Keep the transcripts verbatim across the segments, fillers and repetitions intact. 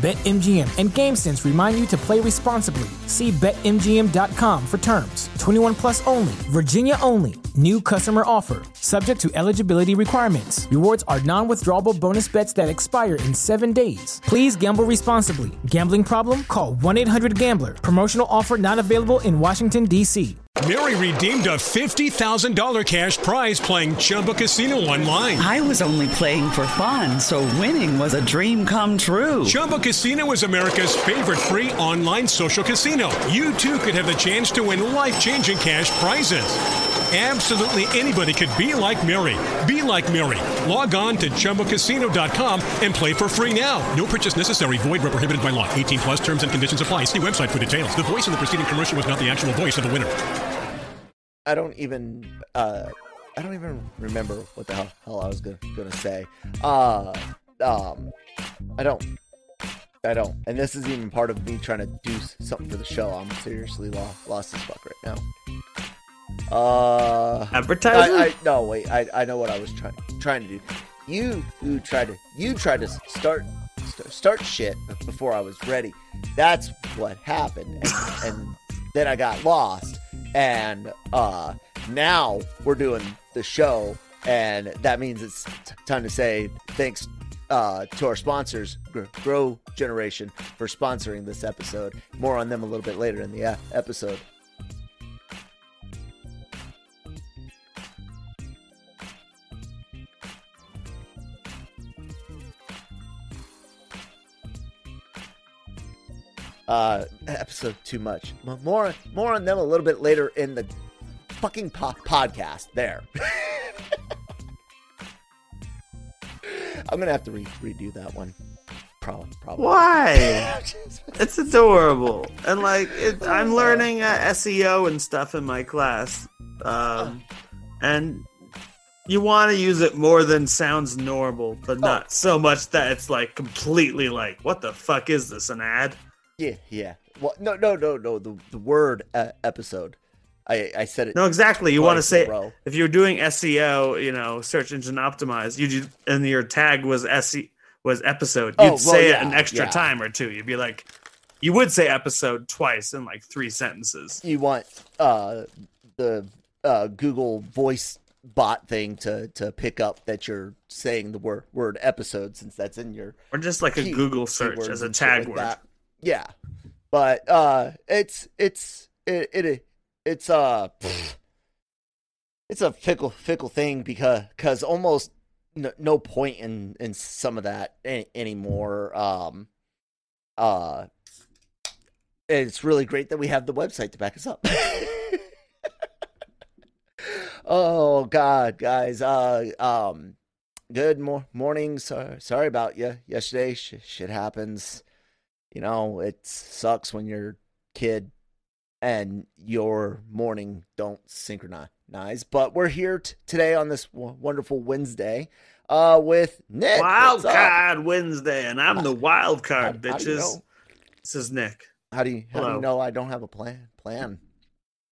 BetMGM and GameSense remind you to play responsibly. See Bet M G M dot com for terms. twenty-one plus only. Virginia only. New customer offer. Subject to eligibility requirements. Rewards are non-withdrawable bonus bets that expire in seven days. Please gamble responsibly. Gambling problem? Call one eight hundred gambler. Promotional offer not available in Washington, D C Mary redeemed a fifty thousand dollars cash prize playing Chumba Casino online. I was only playing for fun, so winning was a dream come true. Chumba Casino is America's favorite free online social casino. You, too, could have the chance to win life-changing cash prizes. Absolutely anybody could be like Mary. Be like Mary. Log on to Chumba Casino dot com and play for free now. No purchase necessary. Void where prohibited by law. eighteen plus terms and conditions apply. See website for details. The voice in the preceding commercial was not the actual voice of the winner. I don't even uh, I don't even remember what the hell, hell I was gonna, gonna say. Uh, um, I don't. I don't. And this is even part of me trying to do something for the show. I'm seriously lost, lost as fuck right now. Uh, Advertising? I, I, no, wait. I, I know what I was trying trying to do. You you tried to you tried to start start, start shit before I was ready. That's what happened, and, and then I got lost. And uh, now we're doing the show, and that means it's t- time to say thanks uh, to our sponsors, Gr- Grow Generation, for sponsoring this episode. More on them a little bit later in the uh, episode. Uh, episode too much. More, more on them a little bit later in the fucking po- podcast. There. I'm gonna have to re- redo that one. Probably. probably. Why? It's adorable, and like it, I'm learning uh, S E O and stuff in my class, um, and you want to use it more than sounds normal, but not oh. so much that it's like completely like, what the fuck is this, an ad? Yeah, yeah. Well, no, no, no, no. The the word uh, episode, I I said it. No, exactly. You want to say if you're doing S E O, you know, search engine optimized, you and your tag was S E was episode. You'd oh, well, say yeah, it an extra yeah. time or two. You'd be like, you would say episode twice in like three sentences. You want uh the uh Google voice bot thing to to pick up that you're saying the word word episode, since that's in your or just like key, a Google search as a tag word. That. Yeah, but uh, it's it's it, it it's uh it's a fickle fickle thing because cause almost no, no point in, in some of that any, anymore. Um, uh, it's really great that we have the website to back us up. Oh God, guys. Uh, um, good mor- morning. So, sorry about you yesterday. Sh- shit happens. You know, it sucks when your kid and your morning don't synchronize. But we're here t- today on this w- wonderful Wednesday uh, with Nick. Wild Card Wednesday, and I'm the wild card, how, bitches. How do you know? This is Nick. How do you, how do you know I don't have a plan? Plan.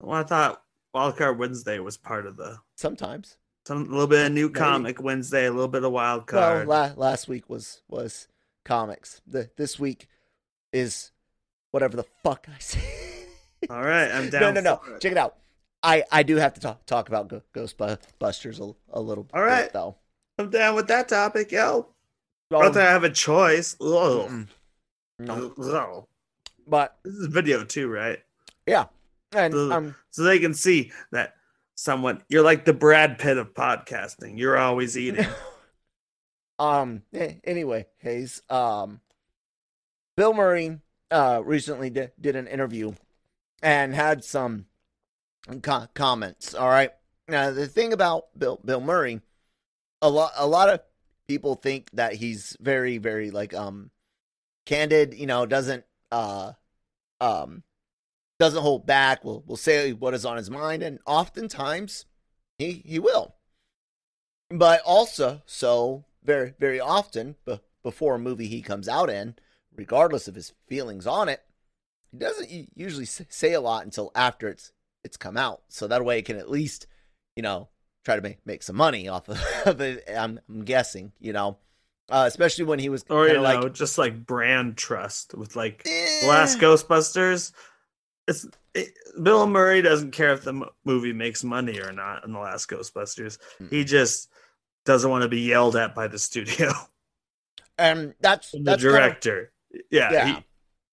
Well, I thought Wild Card Wednesday was part of the... Sometimes. Some, a little bit of New Maybe. Comic Wednesday, a little bit of Wild Card. Well, la- last week was, was comics. The, this week... is whatever the fuck I say. All right, I'm down. No, no, no. Check it out. I, I do have to talk talk about Ghostbusters a, a little bit, right. though. I'm down with that topic, yo. Um, I don't think I have a choice. No. no. But this is video too, right? Yeah. And so, um, so they can see that someone, you're like the Brad Pitt of podcasting. You're always eating. um. Anyway, Hayes. Um. Bill Murray uh, recently did, did an interview and had some co- comments. All right. Now, the thing about Bill, Bill Murray, a lot, a lot of people think that he's very, very like, um, candid, you know, doesn't, uh, um, doesn't hold back. Will, will say what is on his mind. And oftentimes he, he will, but also so very, very often, but before a movie he comes out in, regardless of his feelings on it, he doesn't usually say a lot until after it's, it's come out. So that way it can at least, you know, try to make, make some money off of it. I'm, I'm guessing, you know, uh, especially when he was, or you know, like, just like brand trust with like eh. the last Ghostbusters. It's it, Bill Murray doesn't care if the m- movie makes money or not. In the last Ghostbusters, mm. he just doesn't want to be yelled at by the studio. And that's and the that's director. Kind of, yeah, yeah. He,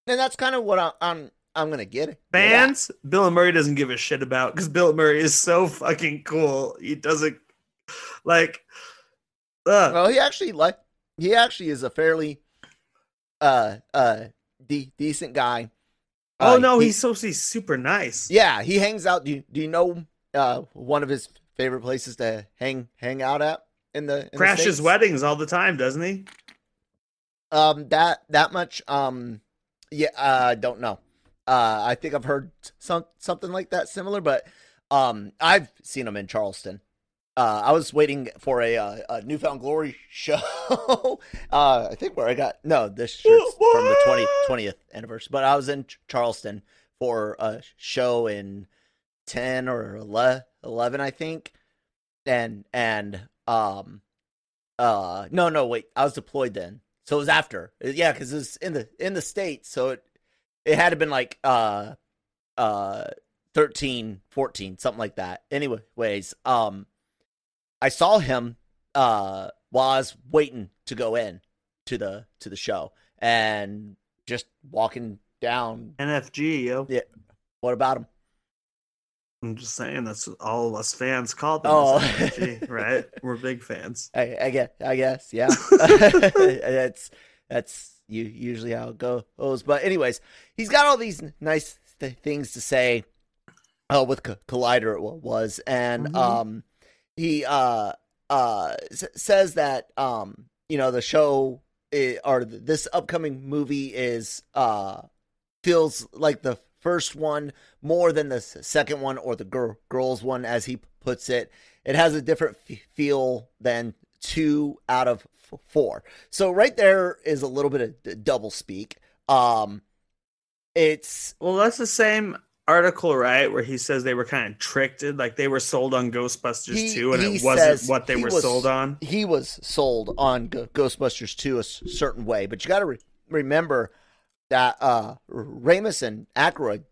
and that's kind of what I, I'm. I'm gonna get it. Fans, yeah. Bill Murray doesn't give a shit about, because Bill Murray is so fucking cool. He doesn't like. Uh. Well, he actually like he actually is a fairly, uh, uh, de- decent guy. Oh uh, no, he, he's so he's super nice. Yeah, he hangs out. Do you, do you know uh one of his favorite places to hang hang out at in the in crashes the weddings all the time, doesn't he? Um, that that much. Um, yeah, I uh, don't know. Uh, I think I've heard some, something like that similar, but um, I've seen him in Charleston. Uh, I was waiting for a, uh, a Newfound Glory show. uh, I think where I got, no, this shirt's from the twentieth anniversary, but I was in Ch- Charleston for a show in ten or eleven, I think. And, and, um, uh, no, no, wait, I was deployed then. So it was after. Yeah. Cause it was in the, in the States. So it, It had to have been like uh, uh, thirteen, fourteen, something like that. Anyways, um, I saw him uh, while I was waiting to go in to the to the show, and just walking down. N F G, yo. Yeah. What about him? I'm just saying that's what all of us fans call them. Oh. N F G, right? We're big fans. I, I guess. I guess. Yeah. that's that's. You usually how it goes, but anyways, he's got all these nice th- things to say. Oh, uh, with C- Collider it was, and mm-hmm. um, he uh uh s- says that um you know the show is, or this upcoming movie is uh feels like the first one more than the second one or the gir- girls one, as he puts it. It has a different f- feel than two out of four. So right there is a little bit of double speak. Um, it's well, that's the same article, right? Where he says they were kind of tricked, like they were sold on Ghostbusters he, two, and it wasn't what they were was, sold on. He was sold on G- Ghostbusters two a s- certain way, but you got to re- remember that uh, Ramis and Aykroyd,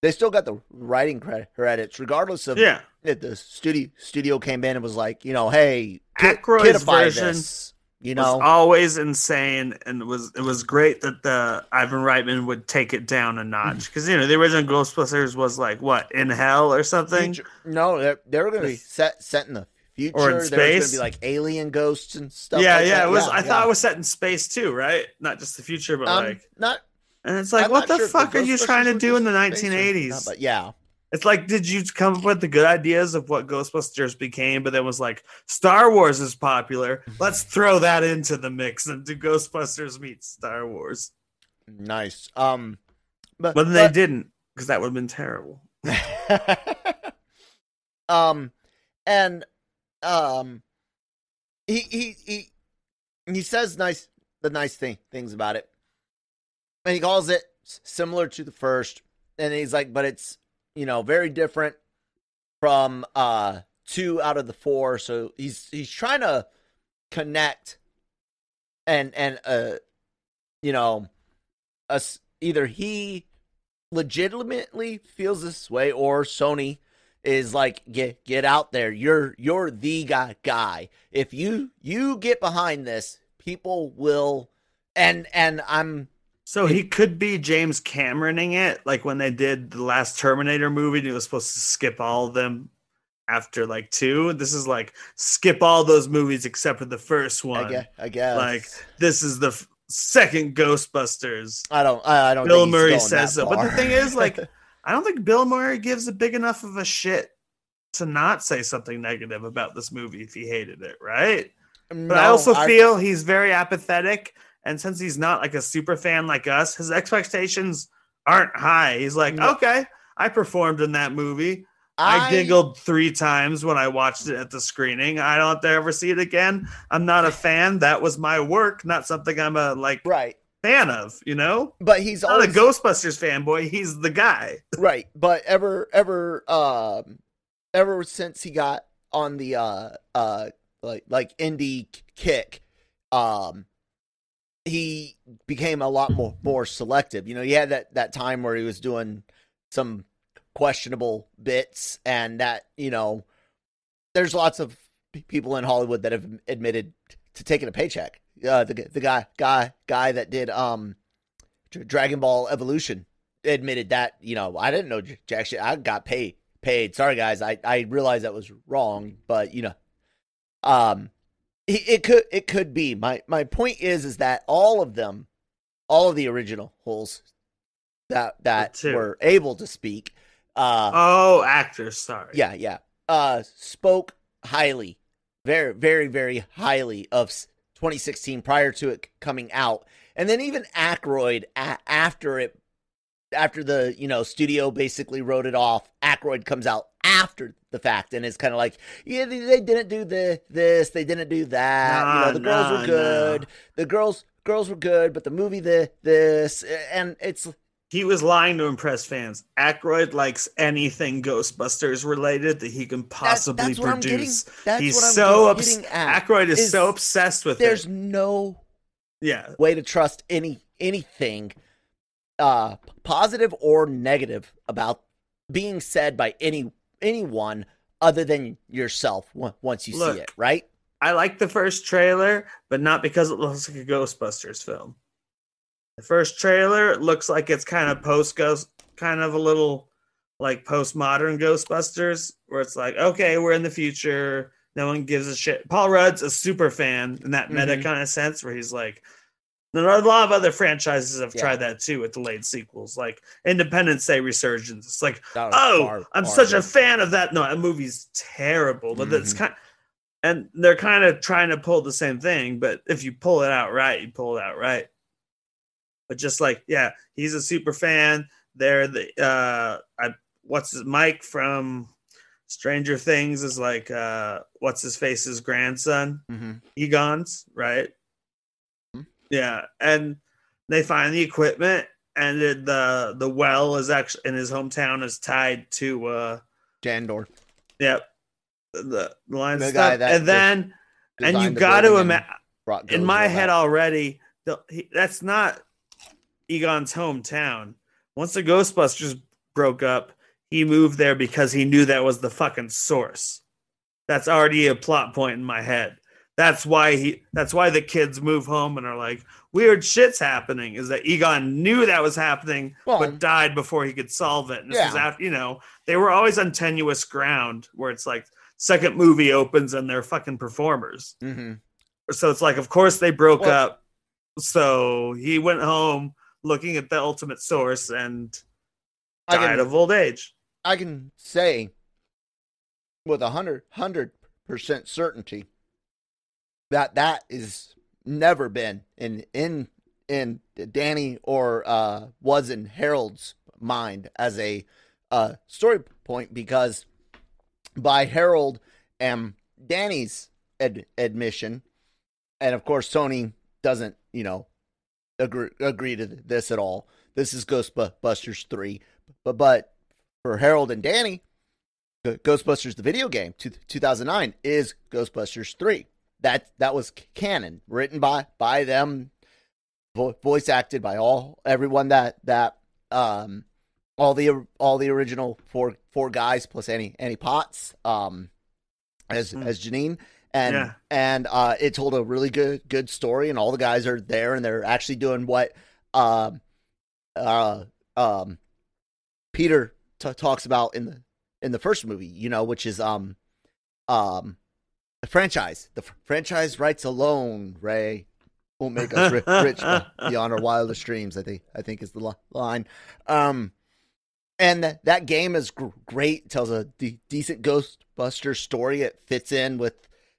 they still got the writing credit, credits, regardless of yeah. That the studio studio came in and was like, you know, hey, kid, Aykroyd's version this, you know, was always insane, and it was it was great that the Ivan Reitman would take it down a notch, because you know the original Ghostbusters was like what in hell or something. Future. No, they're, they're going to be set set in the future or in space. There's going to be like alien ghosts and stuff. Yeah, like yeah, that. It was. Yeah, I yeah. thought it was set in space too, right? Not just the future, but um, like not. And it's like, I'm what the sure fuck are you trying to do in the nineteen eighties? Not, but yeah. It's like, did you come up with the good ideas of what Ghostbusters became, but then was like, Star Wars is popular. Let's throw that into the mix and do Ghostbusters meet Star Wars. Nice. Um, But, but then but, they didn't, because that would have been terrible. um, And um, he, he, he, he says nice the nice thing things about it. And he calls it similar to the first. And he's like, but it's, you know, very different from uh, two out of the four. So he's he's trying to connect and, and uh, you know, us, either he legitimately feels this way or Sony is like, get get out there. You're you're the guy. guy. If you, you get behind this, people will. And and I'm. So he could be James Cameroning it, like when they did the last Terminator movie and he was supposed to skip all of them after like two. This is like skip all those movies except for the first one. I guess. I guess. Like this is the f- second Ghostbusters. I don't I don't Bill Murray says so. But the thing is, like, I don't think Bill Murray gives a big enough of a shit to not say something negative about this movie if he hated it, right? No, but I also I... feel he's very apathetic, and since he's not like a super fan like us, his expectations aren't high. He's like, no. okay, I performed in that movie. I... I giggled three times when I watched it at the screening. I don't have to ever see it again. I'm not a fan. That was my work, not something I'm a like right. fan of, you know? But he's not always... a Ghostbusters fanboy. He's the guy. Right. But ever, ever, um, ever since he got on the, uh, uh, like, like indie kick, um, he became a lot more, more selective. You know, he had that, that time where he was doing some questionable bits, and that, you know, there's lots of people in Hollywood that have admitted to taking a paycheck. Uh, the the guy guy guy that did um, Dragon Ball Evolution admitted that, you know, I didn't know jack shit. I got paid paid. Sorry guys, I I realized that was wrong, but you know, um, it, it could it could be. My my point is is that all of them, all of the original holes that that were able to speak. Uh, oh, actors. Sorry. Yeah, yeah. Uh, spoke highly, very very very highly of twenty sixteen prior to it coming out, and then even Aykroyd a- after it, after the, you know, studio basically wrote it off. Aykroyd comes out after the fact and is kind of like, yeah, they, they didn't do the this, they didn't do that. Nah, you know, the nah, girls were good, nah. the girls girls were good, but the movie the this, and it's he was lying to impress fans. Aykroyd likes anything Ghostbusters related that he can possibly that, that's what produce. I'm getting, that's He's what I'm so obsessed. Aykroyd is, is so obsessed with there's it. There's no yeah. way to trust any anything uh, positive or negative about being said by any anyone other than yourself once you Look, see it, right? I like the first trailer, but not because it looks like a Ghostbusters film. The first trailer looks like it's kind of post-ghost, kind of a little like postmodern Ghostbusters, where it's like, okay, we're in the future. No one gives a shit. Paul Rudd's a super fan in that meta mm-hmm. kind of sense, where he's like, a lot of other franchises have yeah. tried that too with delayed sequels, like Independence Day Resurgence. It's like, oh, far, I'm far such far. a fan of that. No, that movie's terrible, but mm-hmm. that's kind of, and they're kind of trying to pull the same thing. But if you pull it out right, you pull it out right. But just like, yeah, he's a super fan. They're the uh, I, what's his Mike from Stranger Things is like uh, what's his face's grandson, mm-hmm. Egon's, right? Mm-hmm. Yeah, and they find the equipment, and it, the the well is actually in his hometown is tied to uh, Jandor. Yep, yeah, the, the line the guy that and then and you got to imagine in my head that. already the, he, that's not Egon's hometown. Once the Ghostbusters broke up, he moved there because he knew that was the fucking source. That's already a plot point in my head. That's why he that's why the kids move home and are like, weird shit's happening, is that Egon knew that was happening, well, but died before he could solve it. And this yeah. was after, you know, they were always on tenuous ground where it's like second movie opens and they're fucking performers. Mm-hmm. So it's like, of course they broke well, up. So he went home looking at the ultimate source and died can, of old age. I can say with a hundred hundred percent certainty that that is never been in in in Danny or uh, was in Harold's mind as a uh, story point, because by Harold and Danny's ad- admission, and of course Tony doesn't, you know, Agree, agree to this at all. This is Ghostbusters three, but but for Harold and Danny, Ghostbusters the video game two thousand nine is Ghostbusters three. That that was canon, written by by them, vo- voice acted by all everyone that that um all the all the original four four guys plus Annie Annie Potts um as mm. as Janine. And yeah. and uh, it told a really good good story, and all the guys are there, and they're actually doing what uh, uh, um, Peter t- talks about in the in the first movie, you know, which is um um the franchise, the fr- franchise rights alone, Ray, won't make us rich, rich beyond our wildest dreams. I think I think is the li- line. Um, And that game is great. It tells a de- decent Ghostbuster story. It fits in with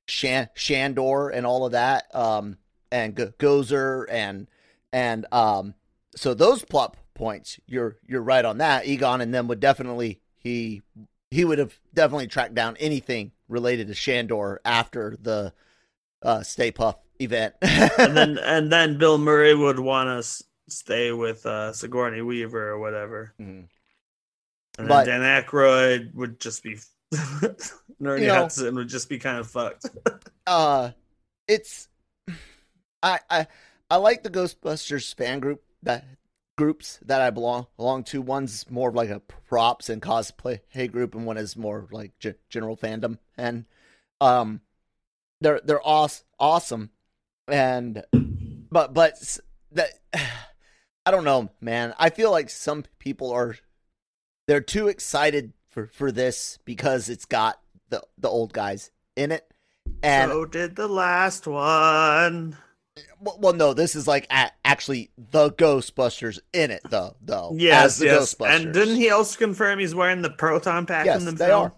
Shan- Shandor and all of that, um, and G- Gozer and and um, so those plot points. You're you're right on that. Egon and them would definitely he he would have definitely tracked down anything related to Shandor after the uh, Stay Puft event. and then and then Bill Murray would want us stay with uh, Sigourney Weaver or whatever. Mm-hmm. And but, then Dan Aykroyd would just be Ernie Hudson would just be kind of fucked. uh, it's I I I like the Ghostbusters fan group that groups that I belong belong to. One's more of like a props and cosplay hey group, and one is more like g- general fandom. And um, they're they're awesome, awesome, and but but that I don't know, man. I feel like some people are. They're too excited for, for this because it's got the, the old guys in it. And so did the last one. Well, well no, this is like a, actually the Ghostbusters in it, though. though yes, as the yes. Ghostbusters. And didn't he also confirm he's wearing the proton pack yes, in the film?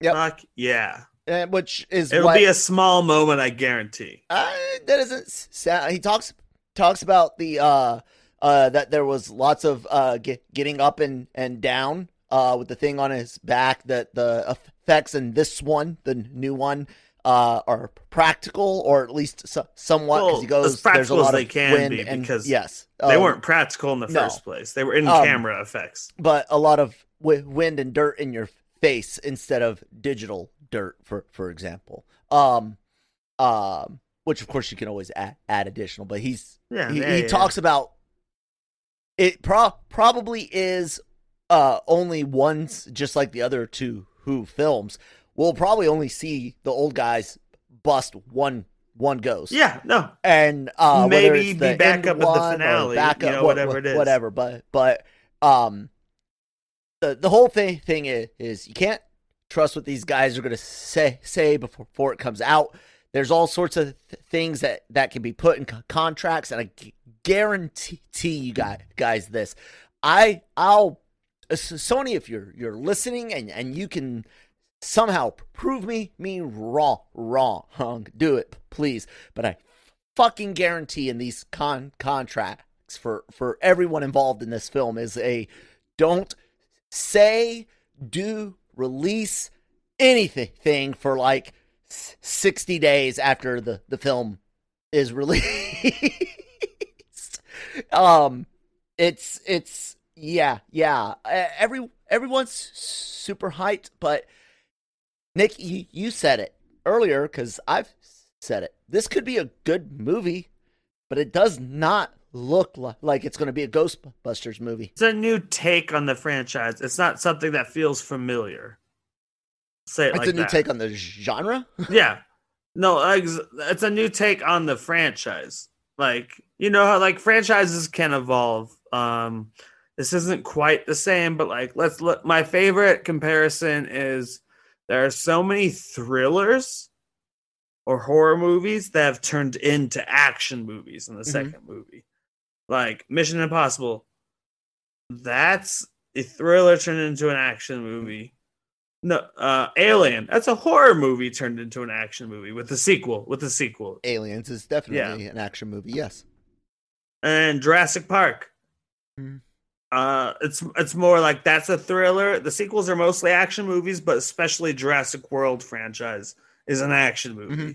Yes, they are. Yep. Like, yeah. And, which is It'll what, be a small moment, I guarantee. Uh, that doesn't sound... He talks, talks about the... Uh, Uh, that there was lots of uh, get, getting up and, and down uh, with the thing on his back, that the effects in this one, the new one, uh, are practical, or at least so, somewhat. Well, he goes, as practical a lot as they can be, because and, yes, um, they weren't practical in the no. first place. They were in um, camera effects. But a lot of w- wind and dirt in your face instead of digital dirt, for, for example. Um, um, which, of course, you can always add, add additional, but he's yeah, he, yeah, he yeah. talks about It pro- probably is uh, only once, just like the other two Who films. We'll probably only see the old guys bust one one ghost. Yeah, no, and uh, maybe be back up at the finale, back up, you know, whatever what, what, it is, whatever. But but um, the the whole thing thing is, is you can't trust what these guys are going to say say before, before it comes out. There's all sorts of th- things that, that can be put in co- contracts, and I g- guarantee you guys, guys this. I, I'll, uh, Sony, if you're you're listening and, and you can somehow prove me me wrong, wrong, hung, do it, please. But I fucking guarantee in these con contracts for, for everyone involved in this film is a don't say, do, release anything for like sixty days after the, the film is released. um, it's, it's, yeah, yeah. Every, everyone's super hyped, but Nick, you, you said it earlier, because I've said it. This could be a good movie, but it does not look li- like it's going to be a Ghostbusters movie. It's a new take on the franchise. It's not something that feels familiar. Say it it's like a new that. take on the genre. Yeah, no, it's a new take on the franchise. Like, you know how like franchises can evolve. Um, this isn't quite the same, but like let's look. My favorite comparison is there are so many thrillers or horror movies that have turned into action movies in the mm-hmm. second movie, like Mission Impossible. That's a thriller turned into an action movie. No, uh, Alien. That's a horror movie turned into an action movie with the sequel. With the sequel, Aliens is definitely yeah. an action movie. Yes, and Jurassic Park. Mm. Uh, it's it's more like that's a thriller. The sequels are mostly action movies, but especially Jurassic World franchise is an action movie. Mm-hmm.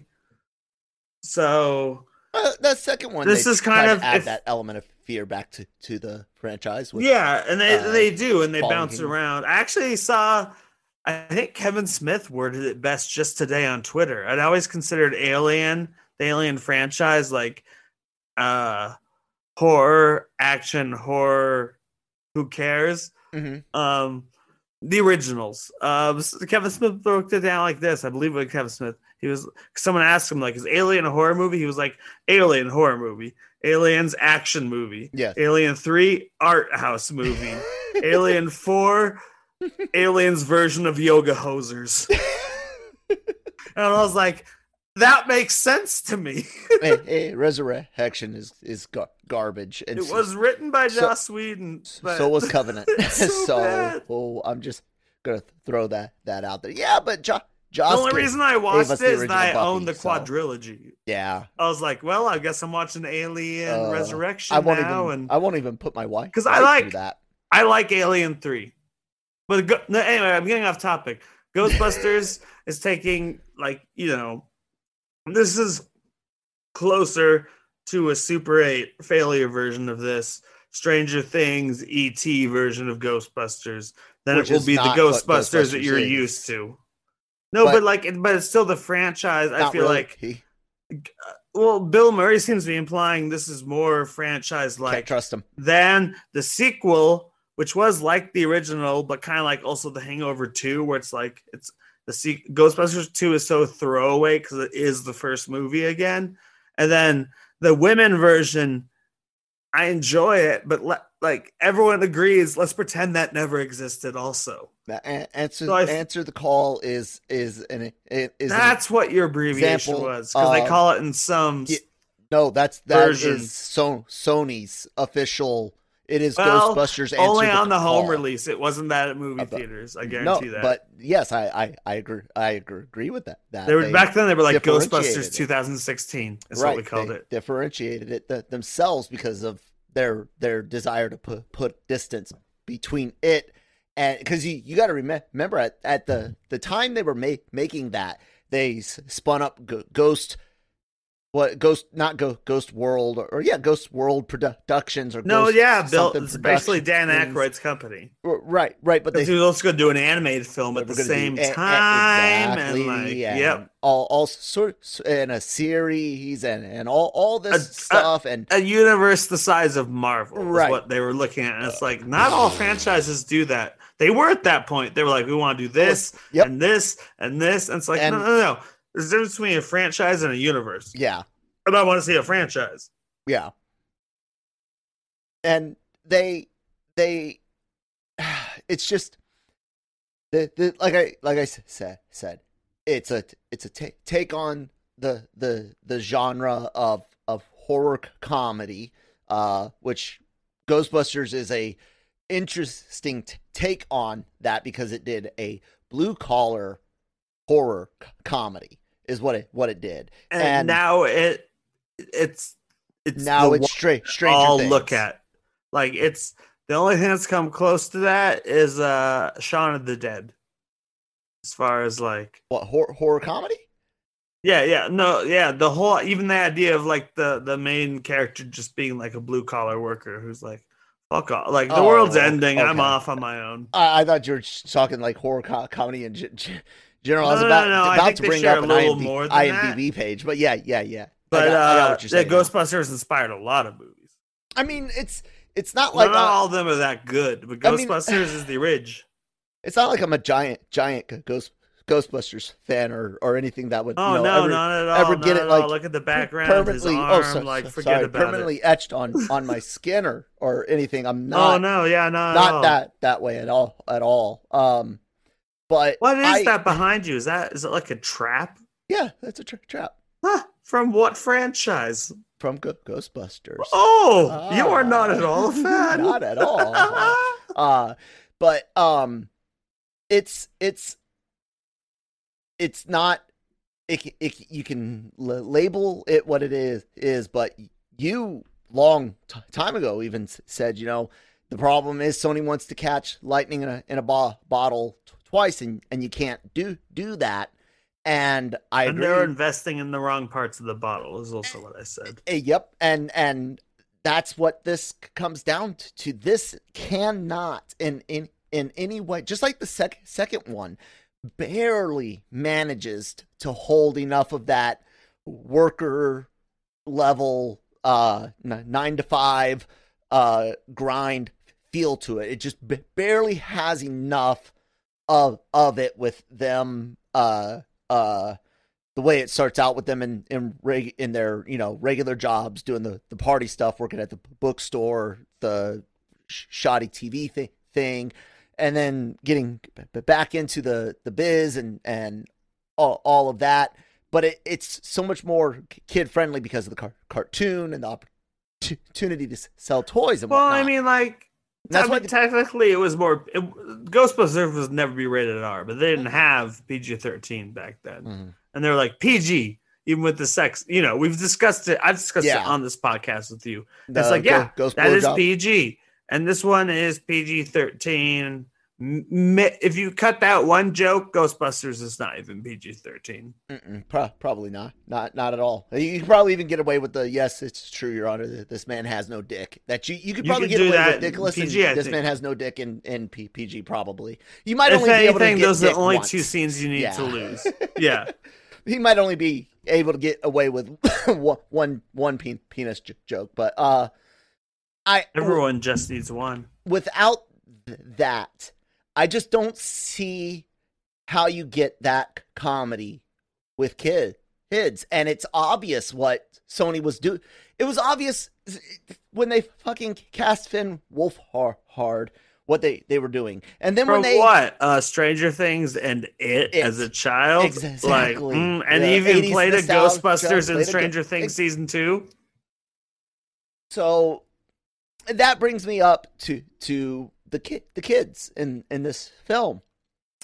So uh, that second one, this is kind of add if, that element of fear back to, to the franchise. With, yeah, and they uh, they do, and they bounce King. around. I actually saw. I think Kevin Smith worded it best just today on Twitter. I'd always considered Alien, the Alien franchise, like uh, horror, action, horror, who cares? Mm-hmm. Um, the originals. Uh, Kevin Smith broke it down like this. I believe it was Kevin Smith. He was someone asked him, like, is Alien a horror movie? He was like, Alien horror movie. Alien's action movie. Yeah. Alien three, art house movie. Alien four, Alien's version of yoga hosers. And I was like, that makes sense to me. hey, hey, Resurrection is is gar- garbage. And it so, was written by Joss so, Whedon. But so was Covenant. so so oh, I'm just gonna throw that that out there. Yeah, but Joss. The only reason I watched it is that I Buffy, own the so. quadrilogy. Yeah, I was like, well, I guess I'm watching Alien uh, Resurrection I won't now, even, and I won't even put my wife because I like that. I like Alien three, but go, no, anyway, I'm getting off topic. Ghostbusters is taking, like, you know, this is closer to a Super eight failure version of this Stranger Things E T version of Ghostbusters than Which it will be the Ghostbusters, Ghostbusters that you're is. used to. No, but, but like, but it's still the franchise. I feel really. like, he... well, Bill Murray seems to be implying this is more franchise-like than the sequel, which was like the original, but kind of like also the Hangover two, where it's like it's the se- Ghostbusters two is so throwaway because it is the first movie again, and then the women version. I enjoy it, but le- like everyone agrees, let's pretend that never existed. Also, An- answer so I f- answer the call is is an is that's an what your abbreviation was because they call it in some yeah, no that's that version. Is so- Sony's official. It is well, Ghostbusters only answer on the, the home call. Release. It wasn't that at movie the, theaters. I guarantee no, that. But yes, I I, I agree I agree, agree with that. that they were they back then. They were like Ghostbusters twenty sixteen. That's right, what we called it. Differentiated it th- themselves because of their their desire to put put distance between it and because you, you got to rem- remember at, at the, the time they were ma- making that they spun up g- Ghost. What Ghost? Not Ghost. Ghost World, or, or yeah, Ghost World Productions, or no, Ghost yeah, Bill. It's basically Dan Aykroyd's company, right? Right, but they he was also going to do an animated film at the same do, time, exactly, and like, and yep, all all sorts, and a series, and and all all this a, stuff, a, and a universe the size of Marvel, right? Is what they were looking at, and it's like not all franchises do that. They were at that point. They were like, we want to do this, yep. and this, and this, and it's like, and, no, no, no. There's a difference between a franchise and a universe. Yeah. And I want to see a franchise. Yeah. And they, they, it's just, the, the like I, like I said, said, it's a, it's a take, take on the, the, the genre of, of horror comedy, uh, which Ghostbusters is a interesting t- take on that because it did a blue collar horror comedy. Is what it what it did, and, and now it it's it's now it's straight Stranger Things. Look at like it's the only thing that's come close to that is uh, Shaun of the Dead, as far as like what horror, horror comedy. Yeah, yeah, no, yeah. The whole even the idea of like the the main character just being like a blue collar worker who's like fuck off, like the oh, world's okay. ending. Okay. I'm off on my own. I, I thought you were talking like horror co- comedy and. J- j- General, no, I was about, no, no, no. about I to bring up an I M D B, I M D B page, but yeah, yeah, yeah. But I got, uh, I got what you're saying. Ghostbusters inspired a lot of movies. I mean, it's it's not like not uh, all of them are that good, but Ghostbusters I mean, is the ridge. It's not like I'm a giant, giant Ghost Ghostbusters fan or, or anything that would oh you know, no, ever, not at all. Ever get not it like all. Look at the background, permanently. His arm, oh, so, like forget sorry, about permanently it. etched on, on my skin or, or anything. I'm not. Oh no, yeah, no, not all. that that way at all, at all. Um. But what is I, that behind you? Is that is it like a trap? Yeah, that's a tra- trap. Huh? From what franchise? From Go- Ghostbusters. Oh, ah. You are not at all a fan. Not at all. uh, but um, it's it's it's not. It, it, you can l- label it what it is is, but you long t- time ago even said you know the problem is Sony wants to catch lightning in a in a bo- bottle. Twice and, and you can't do do that, and I and agree. They're investing in the wrong parts of the bottle is also what I said. Yep, and and that's what this comes down to. This cannot in in, in any way, just like the sec, second one, barely manages to hold enough of that worker level uh, nine to five uh, grind feel to it. It just b- barely has enough. Of of it with them, uh, uh, the way it starts out with them in in, reg, in their you know regular jobs, doing the, the party stuff, working at the bookstore, the shoddy T V th- thing, and then getting back into the, the biz and and all, all of that. but it, it's so much more kid friendly because of the car cartoon and the opportunity to sell toys and whatnot. Well, I mean, like, that's I mean, technically it was more it, Ghostbusters was never be rated R, but they didn't have P G thirteen back then. Mm-hmm. And they were like P G, even with the sex. You know, we've discussed it. I've discussed yeah. it on this podcast with you. The, it's like, yeah, ghost that is job. P G. And this one is P G thirteen. If you cut that one joke, Ghostbusters is not even P G thirteen. Pro- probably not. Not not at all. You could probably even get away with the, yes, it's true, Your Honor, this man has no dick. That You, you could probably you get away with Nicholas P G, and I this think. man has no dick in, in P G probably. You might if only anything, be able to get those are the only once. two scenes you need yeah. to lose. Yeah. He might only be able to get away with one, one pe- penis j- joke, but uh, I everyone just needs one. Without that, I just don't see how you get that comedy with kid, kids. And it's obvious what Sony was doing. It was obvious when they fucking cast Finn Wolfhard, what they, they were doing. And then For when they... what? Uh, Stranger Things and it, it as a child? Exactly. Like, mm, and yeah. even played a Ghostbusters and Stranger Things ex- Season two? So that brings me up to... to the kid, the kids in, in this film.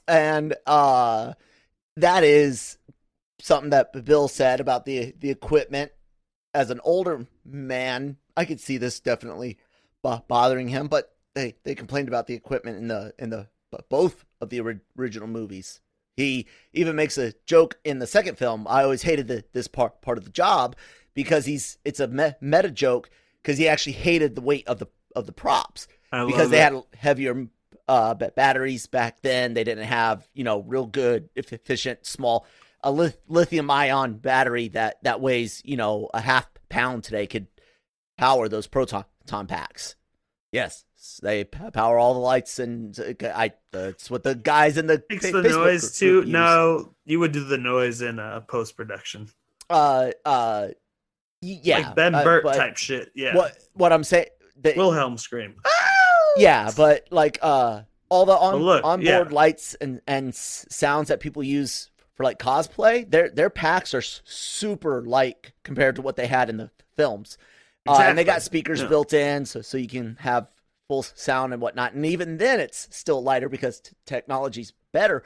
And uh, that is something that Bill said about the, the equipment. As an older man, I could see this definitely b- bothering him, but they, they complained about the equipment in the, in the, both of the original movies. He even makes a joke in the second film. I always hated the, this part, part of the job because he's, it's a me- meta joke. Cause he actually hated the weight of the, of the props. Because they it. had heavier uh, batteries back then. They didn't have, you know, real good, efficient, small a lithium-ion battery that, that weighs, you know, a half pound today could power those proton packs. Yes, they power all the lights, and I. That's uh, what the guys in the makes the noise too. No, you would do the noise in uh, post production. Uh, uh, yeah, like Ben Burt uh, type shit. Yeah, what what I'm saying. They, Wilhelm scream. Yeah, but like uh, all the on, oh, look, onboard yeah. lights and, and sounds that people use for like cosplay, their their packs are super light compared to what they had in the films. Exactly. Uh, and they got speakers yeah. built in, so so you can have full sound and whatnot. And even then, it's still lighter because t- technology's better.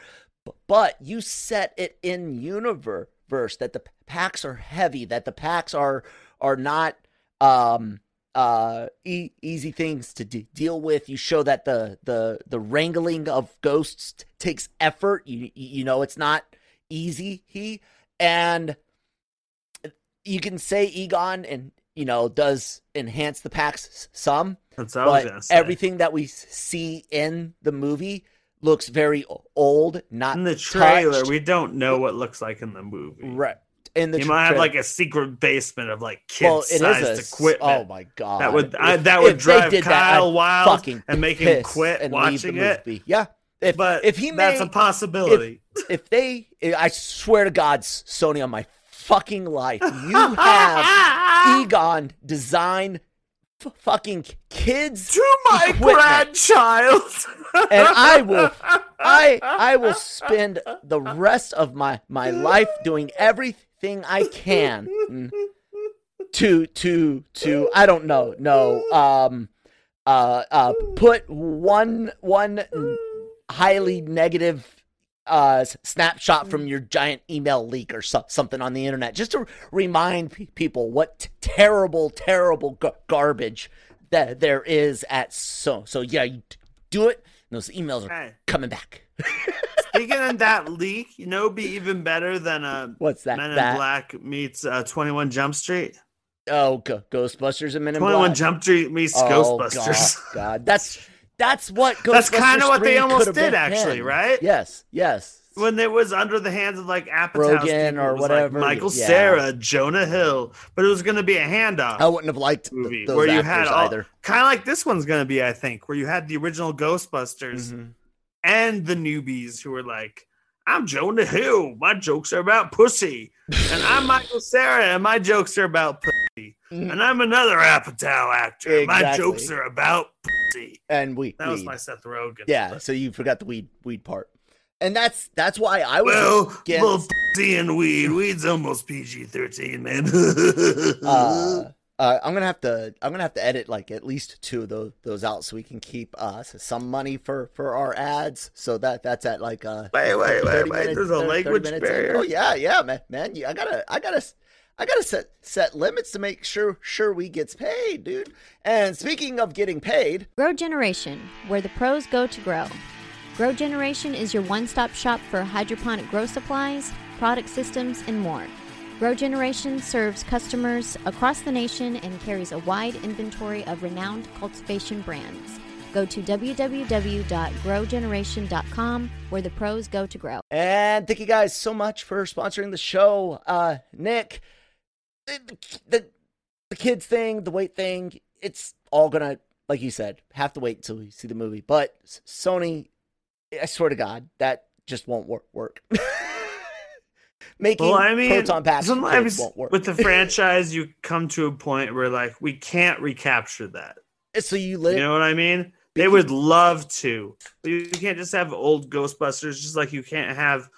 But, but you set it in universe that the packs are heavy, that the packs are are not. Um, Uh, e- easy things to de- deal with. You show that the the the wrangling of ghosts t- takes effort. You you know it's not easy. He and you can say Egon and you know does enhance the packs some. That's all but I was gonna say. Everything that we see in the movie looks very old. Not in the trailer, touched. We don't know what it looks like in the movie, right? In the you tra- might have like a secret basement of like kid-sized well, equipment. Oh my god! That would if, I, that would drive Kyle that, wild and make him quit watching it. Movie. Yeah, if, but if he that's made, a possibility. If, if they, if, I swear to God, Sony, on my fucking life, you have Egon design f- fucking kids to my equipment. Grandchild, and I will. I I will spend the rest of my my life doing everything. Thing I can to to to I don't know no um uh uh put one one highly negative uh snapshot from your giant email leak or so, something on the internet just to remind p- people what t- terrible terrible g- garbage that there is at so so yeah you do it and those emails are right. coming back. Speaking of that leak, you know, be even better than a what's that? Men in that? Black meets uh, twenty-one Jump Street. Oh, G- Ghostbusters and Men in Black. twenty-one Jump Street meets oh, Ghostbusters. God, God, that's that's what. Ghostbusters that's kind of what they almost did, actually, in. right? Yes, yes. When it was under the hands of like Apatow's people, or whatever, like Michael yeah. Cera, Jonah Hill, but it was going to be a handoff. I wouldn't have liked movie th- those where you had all, either. Kind of like this one's going to be, I think, where you had the original Ghostbusters. Mm-hmm. And the newbies who were like, I'm Jonah Hill. My jokes are about pussy. And I'm Michael Cera. And my jokes are about pussy. And I'm another Apatow actor. Exactly. My jokes are about pussy. And we. That weed. was my Seth Rogen. Yeah, but. so you forgot the weed weed part. And that's that's why I was well, against... well, pussy and weed. Weed's almost P G thirteen, man. uh, uh, I'm gonna have to I'm gonna have to edit like at least two of those those out so we can keep uh, some money for, for our ads. So that that's at like uh wait wait wait minutes, wait. There's a language barrier. In. Oh yeah yeah man man I gotta I gotta. I gotta set set limits to make sure sure we gets paid, dude. And speaking of getting paid, Grow Generation, where the pros go to grow. Grow Generation is your one-stop shop for hydroponic grow supplies, product systems, and more. Grow Generation serves customers across the nation and carries a wide inventory of renowned cultivation brands. Go to w w w dot grow generation dot com, where the pros go to grow. And thank you guys so much for sponsoring the show, uh, Nick. The, the the kids thing, the weight thing, it's all gonna, like you said, have to wait until we see the movie. But Sony, I swear to God, that just won't work. work. Making well, I mean, proton packs won't work. With the franchise, you come to a point where like we can't recapture that. So you live, you know what I mean? They would love to, but you can't just have old Ghostbusters, just like you can't have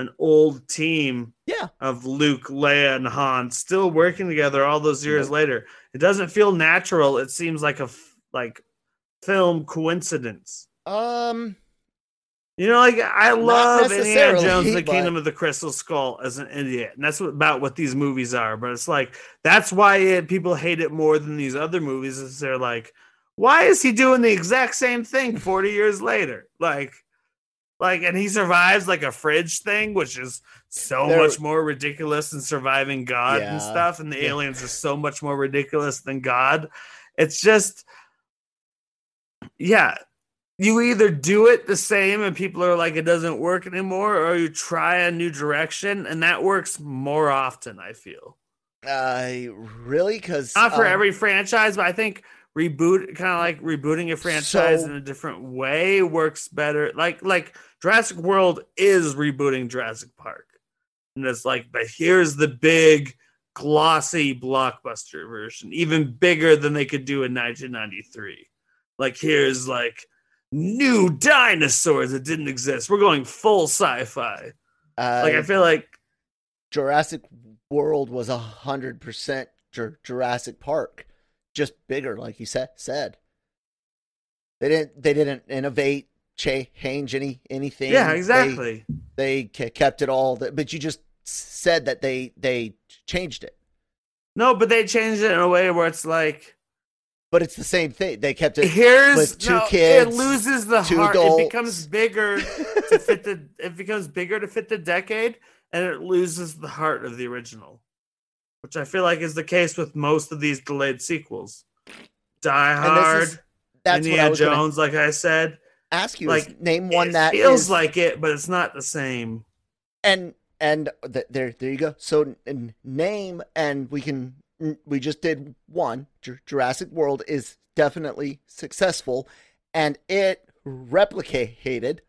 an old team yeah. of Luke, Leia, and Han still working together all those years mm-hmm. later. It doesn't feel natural. It seems like a f- like film coincidence. Um, you know, like I love Indiana Jones, The but... Kingdom of the Crystal Skull as an idiot, and that's what, about what these movies are. But it's like that's why it, people hate it more than these other movies. Is they're like, why is he doing the exact same thing forty years later? Like. Like, and he survives like a fridge thing, which is so They're, much more ridiculous than surviving God yeah, and stuff. And the yeah. aliens are so much more ridiculous than God. It's just, yeah, you either do it the same and people are like, it doesn't work anymore, or you try a new direction. And that works more often, I feel. Uh, really? Cause not for um, every franchise, but I think. Reboot, kind of like rebooting a franchise so, in a different way works better. Like, like Jurassic World is rebooting Jurassic Park, and it's like, but here's the big, glossy blockbuster version, even bigger than they could do in nineteen ninety-three. Like, here's like new dinosaurs that didn't exist. We're going full sci-fi. Uh, like, I feel like Jurassic World was a hundred percent Jurassic Park. Just bigger, like you said. Said they didn't. They didn't innovate, change any anything. Yeah, exactly. They, they kept it all. But you just said that they they changed it. No, but they changed it in a way where it's like. But it's the same thing. They kept it. Here's with two no, kids. It loses the heart. Adults. It becomes bigger to fit the. It becomes bigger to fit the decade, and it loses the heart of the original. Which I feel like is the case with most of these delayed sequels. Die Hard, is, that's Indiana what Jones, like I said. Ask you, like, name one that feels is... like it, but it's not the same. And and th- there, there you go. So n- name, and we can we just did one. J- Jurassic World is definitely successful, and it replicated.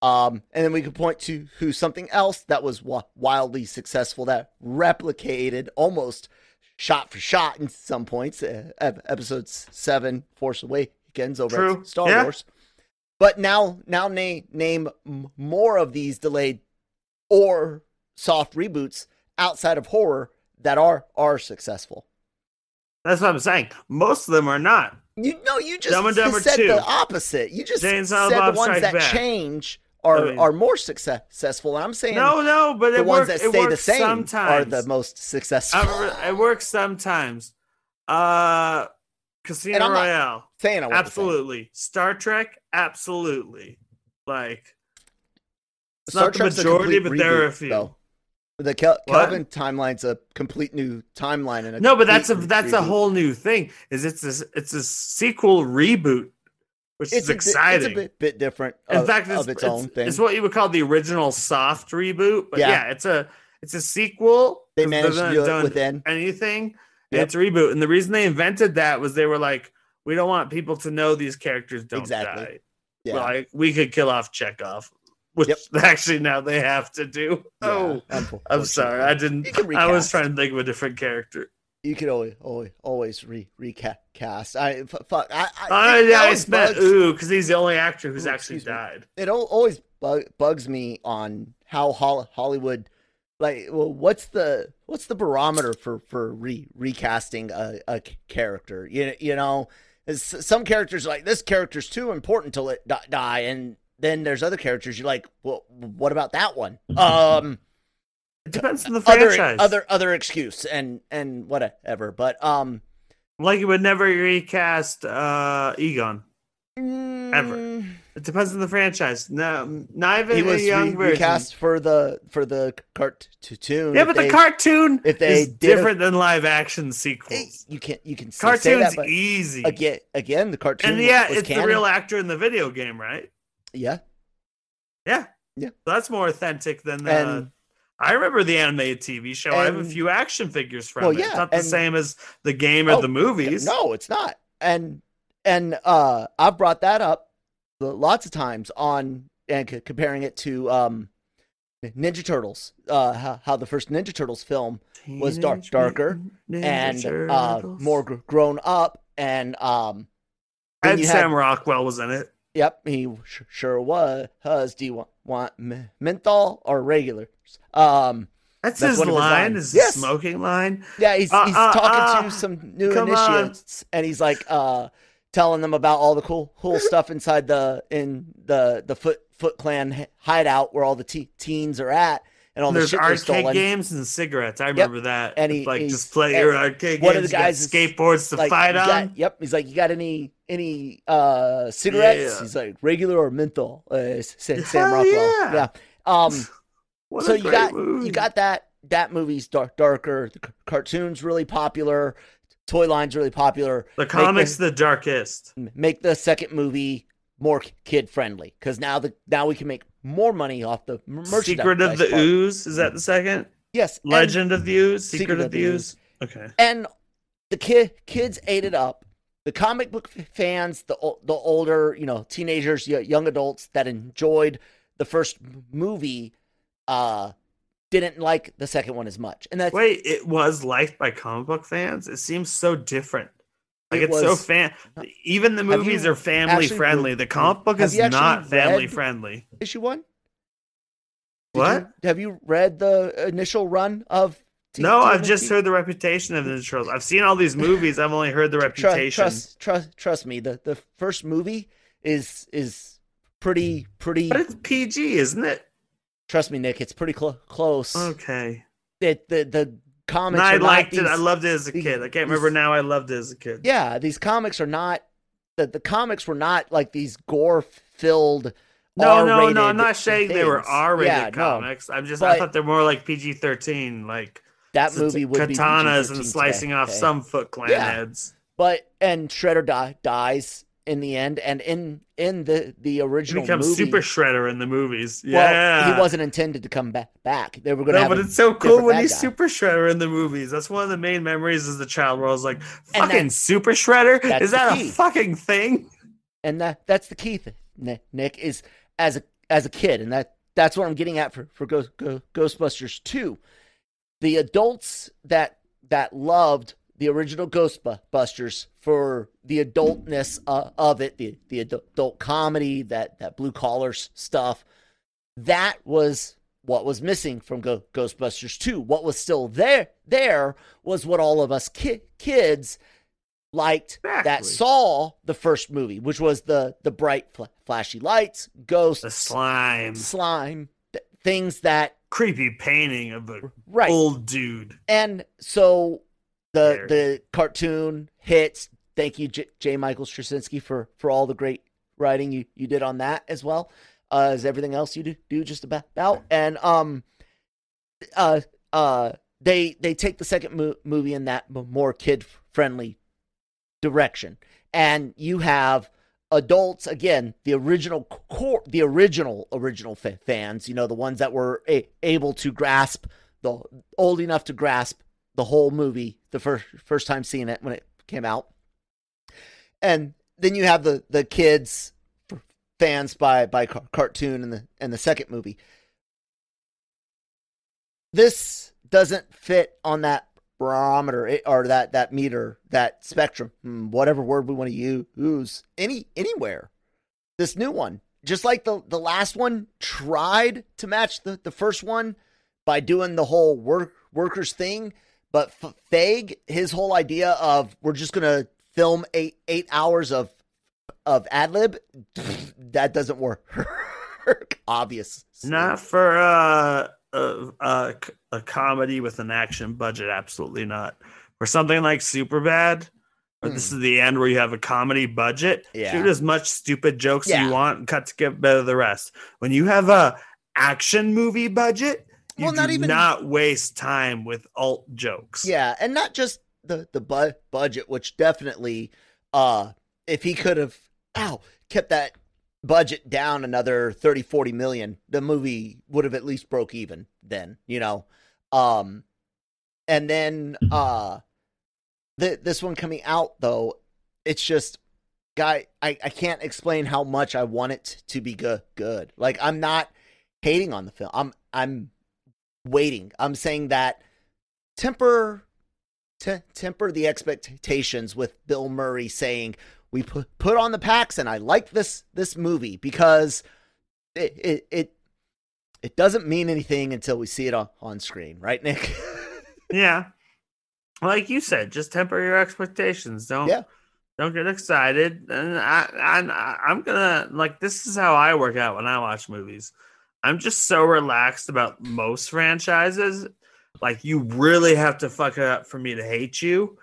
Um, and then we could point to who something else that was w- wildly successful that replicated almost shot for shot in some points. Uh, episode seven, Force Awakens over True. At Star yeah. Wars. But now, now name name more of these delayed or soft reboots outside of horror that are are successful. That's what I'm saying. Most of them are not. You no, you just Dumb Dumber said two. The opposite. You just Jane said Bob the ones that back. Change. Are, I mean, are more success, successful. And I'm saying no, no, but the it ones works, that stay the same sometimes. Are the most successful. I, it works sometimes. Uh, Casino Royale. Saying I absolutely. Say. Star Trek, absolutely. Like, it's Star not Trek's the majority, but there are a few. Though. The Kel- Kelvin timeline's a complete new timeline. And a no, but that's a that's reboot. A whole new thing. Is it's a, it's a sequel reboot. Which it's is exciting. A bit, it's a bit, bit different. Of, in fact, it's, of its, its own thing. It's what you would call the original soft reboot. But yeah, yeah it's a it's a sequel. They managed to do it within anything. Yep. It's a reboot, and the reason they invented that was they were like, we don't want people to know these characters don't exactly. die. Yeah, well, like we could kill off Chekhov, which yep. actually now they have to do. Yeah, oh, I'm, I'm sorry, I didn't. I was trying to think of a different character. You could always, always, always re recast. I fuck. I, I, oh, yeah, I spent ooh because he's the only actor who's ooh, actually died. Me. It always bu- bugs me on how Hol- Hollywood, like, well, what's the what's the barometer for for re- recasting a, a character? You you know, some characters are like, this character's too important to let di- die, and then there's other characters you're like, well, what about that one? Um, it depends on the franchise. Other, other other excuse and and whatever, but um. Like, you would never recast uh, Egon. Ever. It depends on the franchise. No, not even he was a young re- recast for the for the cartoon. Yeah, but they, the cartoon if they is different a, than live action sequels. You can't you can cartoon's say that, but easy. Again, again, the cartoon. And yeah, was it's canon. The real actor in the video game, right? Yeah, yeah, yeah. So that's more authentic than the. And, I remember the animated T V show. And, I have a few action figures from well, it. Yeah, it's not the and, same as the game or oh, the movies. No, it's not. And and uh, I've brought that up lots of times on and c- comparing it to um, Ninja Turtles. Uh, how, how the first Ninja Turtles film Teenage was dark, darker Ninja and uh, more g- grown up. And um, and Sam had, Rockwell was in it. Yep, he sh- sure was. Huz, do you want, want me- menthol or regular? Um, that's, that's his line, his yes. smoking line. Yeah, he's, uh, he's uh, talking uh, to some new initiates, on. And he's like uh, telling them about all the cool, cool stuff inside the in the the Foot Foot Clan hideout where all the te- teens are at, and all and the there's shit arcade stolen. Games and cigarettes. I remember yep. that. And he, like just play your arcade one games. One of the guys is, skateboards to like, fight on. Got, yep, he's like, you got any any uh, cigarettes? Yeah, yeah. He's like, regular or menthol? Uh, Sam Hell Rockwell. Yeah. yeah. Um, What so you got movie. you got that that movie's dark, darker. The c- cartoon's really popular. Toy line's really popular. The comics the, the darkest. Make the second movie more kid friendly because now the now we can make more money off the merchandise. Secret of the part. Ooze is that the second? Yes. Legend of the Ooze. Secret, Secret of, of the Ooze. Ooze. Okay. And the kid kids ate it up. The comic book fans, the the older you know teenagers, young adults that enjoyed the first movie. Uh, didn't like the second one as much, and that's wait, it was liked by comic book fans. It seems so different. Like it it's was, so fan. Even the movies are family friendly. Read, the comic book is not family friendly. Issue one. Did what you, have you read the initial run of? T- no, T- I've T- just T- heard the reputation of the trolls. I've seen all these movies. I've only heard the reputation. Trust, trust, trust me. The the first movie is is pretty pretty. But it's P G, isn't it? Trust me, Nick. It's pretty cl- close. Okay. The the, the comics. And I liked these, it. I loved it as a these, kid. I can't remember these, now. I loved it as a kid. Yeah, these comics are not. The, the comics were not like these gore filled. No, no, no. I'm not saying things. They were R-rated yeah, comics. No, I'm just. I thought they're more like P G thirteen. Like that movie would katanas be katanas and slicing today. Off okay. some Foot Clan yeah. heads. But and Shredder die, dies. In the end, and in in the the original, he becomes movie, Super Shredder in the movies. Yeah, well, he wasn't intended to come back. back. They were going to. No, have but it's so cool when he's guy. Super Shredder in the movies. That's one of the main memories as the child. Where I was like, "Fucking Super Shredder? Is that a fucking thing?" And that that's the key thing, Nick, is as a as a kid, and that that's what I'm getting at for for Ghost, Ghostbusters two. The adults that that loved. The original Ghostbusters for the adultness uh, of it, the the adult comedy, that that blue collar stuff, that was what was missing from Go- Ghostbusters two. What was still there there was what all of us ki- kids liked exactly. that saw the first movie, which was the the bright fl- flashy lights, ghosts, the slime, slime th- things that creepy painting of a right. old dude, and so. The the cartoon hits. Thank you, J. J. Michael Straczynski, for, for all the great writing you, you did on that as well uh, as everything else you do, do just about. And um, uh, uh, they they take the second mo- movie in that more kid friendly direction, and you have adults again, the original core, the original original f- fans, you know, the ones that were a- able to grasp the old enough to grasp. The whole movie, the first first time seeing it when it came out, and then you have the the kids fans by by cartoon and the and the second movie. This doesn't fit on that barometer or that that meter, that spectrum, whatever word we want to use, any anywhere. This new one just like the, the last one tried to match the, the first one by doing the whole work workers thing. But Feig, his whole idea of we're just going to film eight, eight hours of, of ad lib, that doesn't work. Obvious. Not for uh, a, a, a comedy with an action budget. Absolutely not. Or something like Superbad. Or this is the end where you have a comedy budget. Yeah. Shoot as much stupid jokes yeah. as you want and cut to get better the rest. When you have a action movie budget, you well, do not, even... not waste time with alt jokes. Yeah, and not just the, the bu- budget, which definitely, uh, if he could have ow, kept that budget down another thirty, forty million, the movie would have at least broke even then, you know. Um, and then... Uh, The, this one coming out, though, it's just, guy, I, I can't explain how much I want it to be good. Good. Like, I'm not hating on the film. I'm I'm waiting. I'm saying that temper t- temper the expectations with Bill Murray saying, we put, put on the packs and I like this this movie, because it it it, it doesn't mean anything until we see it on, on screen. Right, Nick? Yeah. Like you said, just temper your expectations. Don't yeah. don't get excited. And I, I, I'm gonna like this is how I work out when I watch movies. I'm just so relaxed about most franchises. Like, you really have to fuck it up for me to hate you,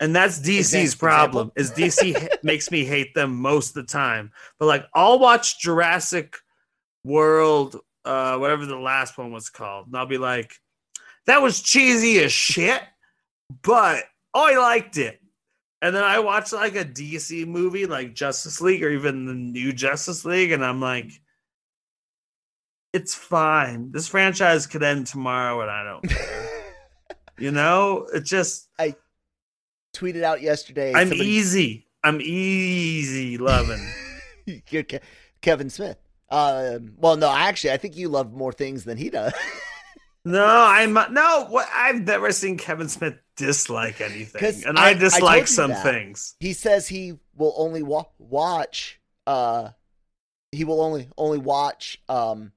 and that's D C's problem. Is D C makes me hate them most of the time. But like, I'll watch Jurassic World, uh, whatever the last one was called, and I'll be like, that was cheesy as shit. But I liked it. And then I watched like a D C movie like Justice League or even the new Justice League, and I'm like, it's fine. This franchise could end tomorrow and I don't care. You know? It just I tweeted out yesterday. I'm somebody... easy. I'm easy loving. You're Ke- Kevin Smith. Uh, well, no, actually, I think you love more things than he does. No, I'm no. What, I've never seen Kevin Smith dislike anything, and I, I dislike I some that. things. He says he will only wa- watch. Uh, he will only only watch um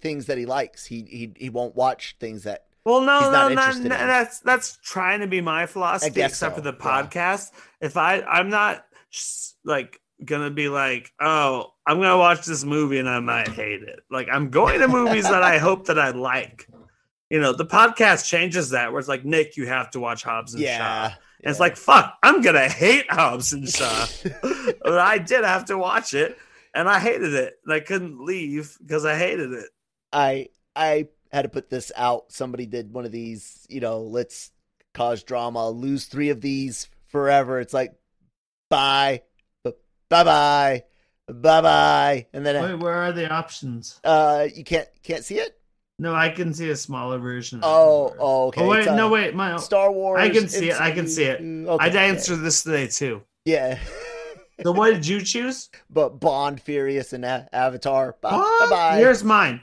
things that he likes. He he he won't watch things that. Well, no, he's not no, not, in. that's that's trying to be my philosophy. Except so. for the podcast, yeah. if I I'm not like gonna be like, oh, I'm gonna watch this movie and I might hate it. Like, I'm going to movies that I hope that I like. You know, the podcast changes that, where it's like, Nick, you have to watch Hobbs and yeah, Shaw. And yeah. it's like, fuck, I'm going to hate Hobbs and Shaw. But I did have to watch it, and I hated it. And I couldn't leave because I hated it. I I had to put this out. Somebody did one of these, you know, let's cause drama, lose three of these forever. It's like, bye, bye-bye, bye-bye. And then Wait, I, where are the options? Uh, you can't can't see it? No, I can see a smaller version. Oh, oh okay. Oh, wait, uh, no, wait. My Star Wars. I can see M C U. It. I can see it. Okay, I okay. answered this today too. Yeah. So what did you choose? But Bond, Furious, and a- Avatar. Bye bye. Here's mine.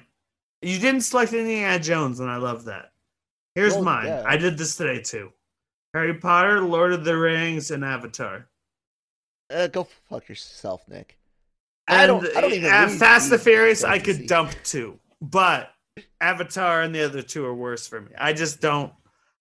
You didn't select Indiana Jones, and I love that. Here's oh, mine. Yeah. I did this today too. Harry Potter, Lord of the Rings, and Avatar. Uh, go fuck yourself, Nick. And I don't. I don't even. Uh, read, Fast and Furious, I could dump too, but. Avatar and the other two are worse for me. I just don't.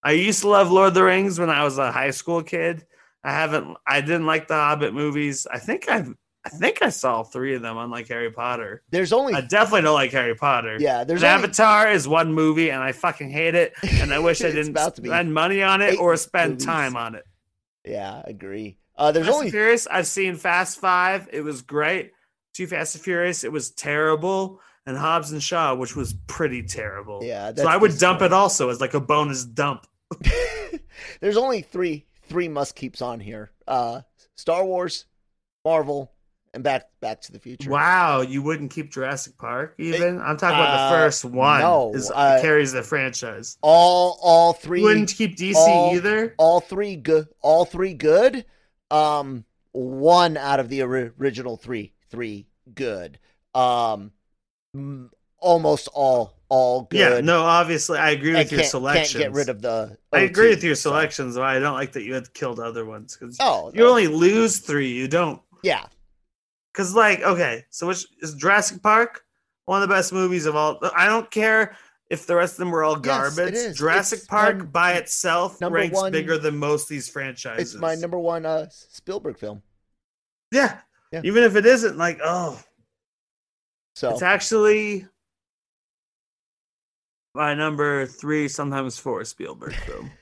I used to love Lord of the Rings when I was a high school kid. I haven't. I didn't like the Hobbit movies. I think I. I think I saw three of them. Unlike Harry Potter, there's only. I definitely don't like Harry Potter. Yeah, there's only... Avatar is one movie, and I fucking hate it. And I wish I didn't about to spend money on it or spend movies. time on it. Yeah, I agree. Uh, there's Fast only Furious. I've seen Fast Five. It was great. Too Fast and Furious. It was terrible. And Hobbs and Shaw, which was pretty terrible. Yeah, so I would dump story. it also as like a bonus dump. There's only three three must keeps on here: uh, Star Wars, Marvel, and Back Back to the Future. Wow, you wouldn't keep Jurassic Park even? It, I'm talking about uh, the first one. No, is, uh, carries the franchise. All all three. You wouldn't keep D C all, either. All three good. All three good. Um, one out of the original three. Three good. Um. Almost all, all good. Yeah, no, obviously, I agree with your selections. Can't get rid of the. O T, I agree with your selections, so. But I don't like that you had killed other ones because oh, you no. only lose three. You don't. Yeah. Because, like, okay, so which is Jurassic Park? One of the best movies of all. I don't care if the rest of them were all garbage. Yes, it is. Jurassic it's Park num- by itself ranks one, bigger than most of these franchises. It's my number one uh, Spielberg film. Yeah. yeah. Even if it isn't, like, oh. So it's actually my number three, sometimes four Spielberg film.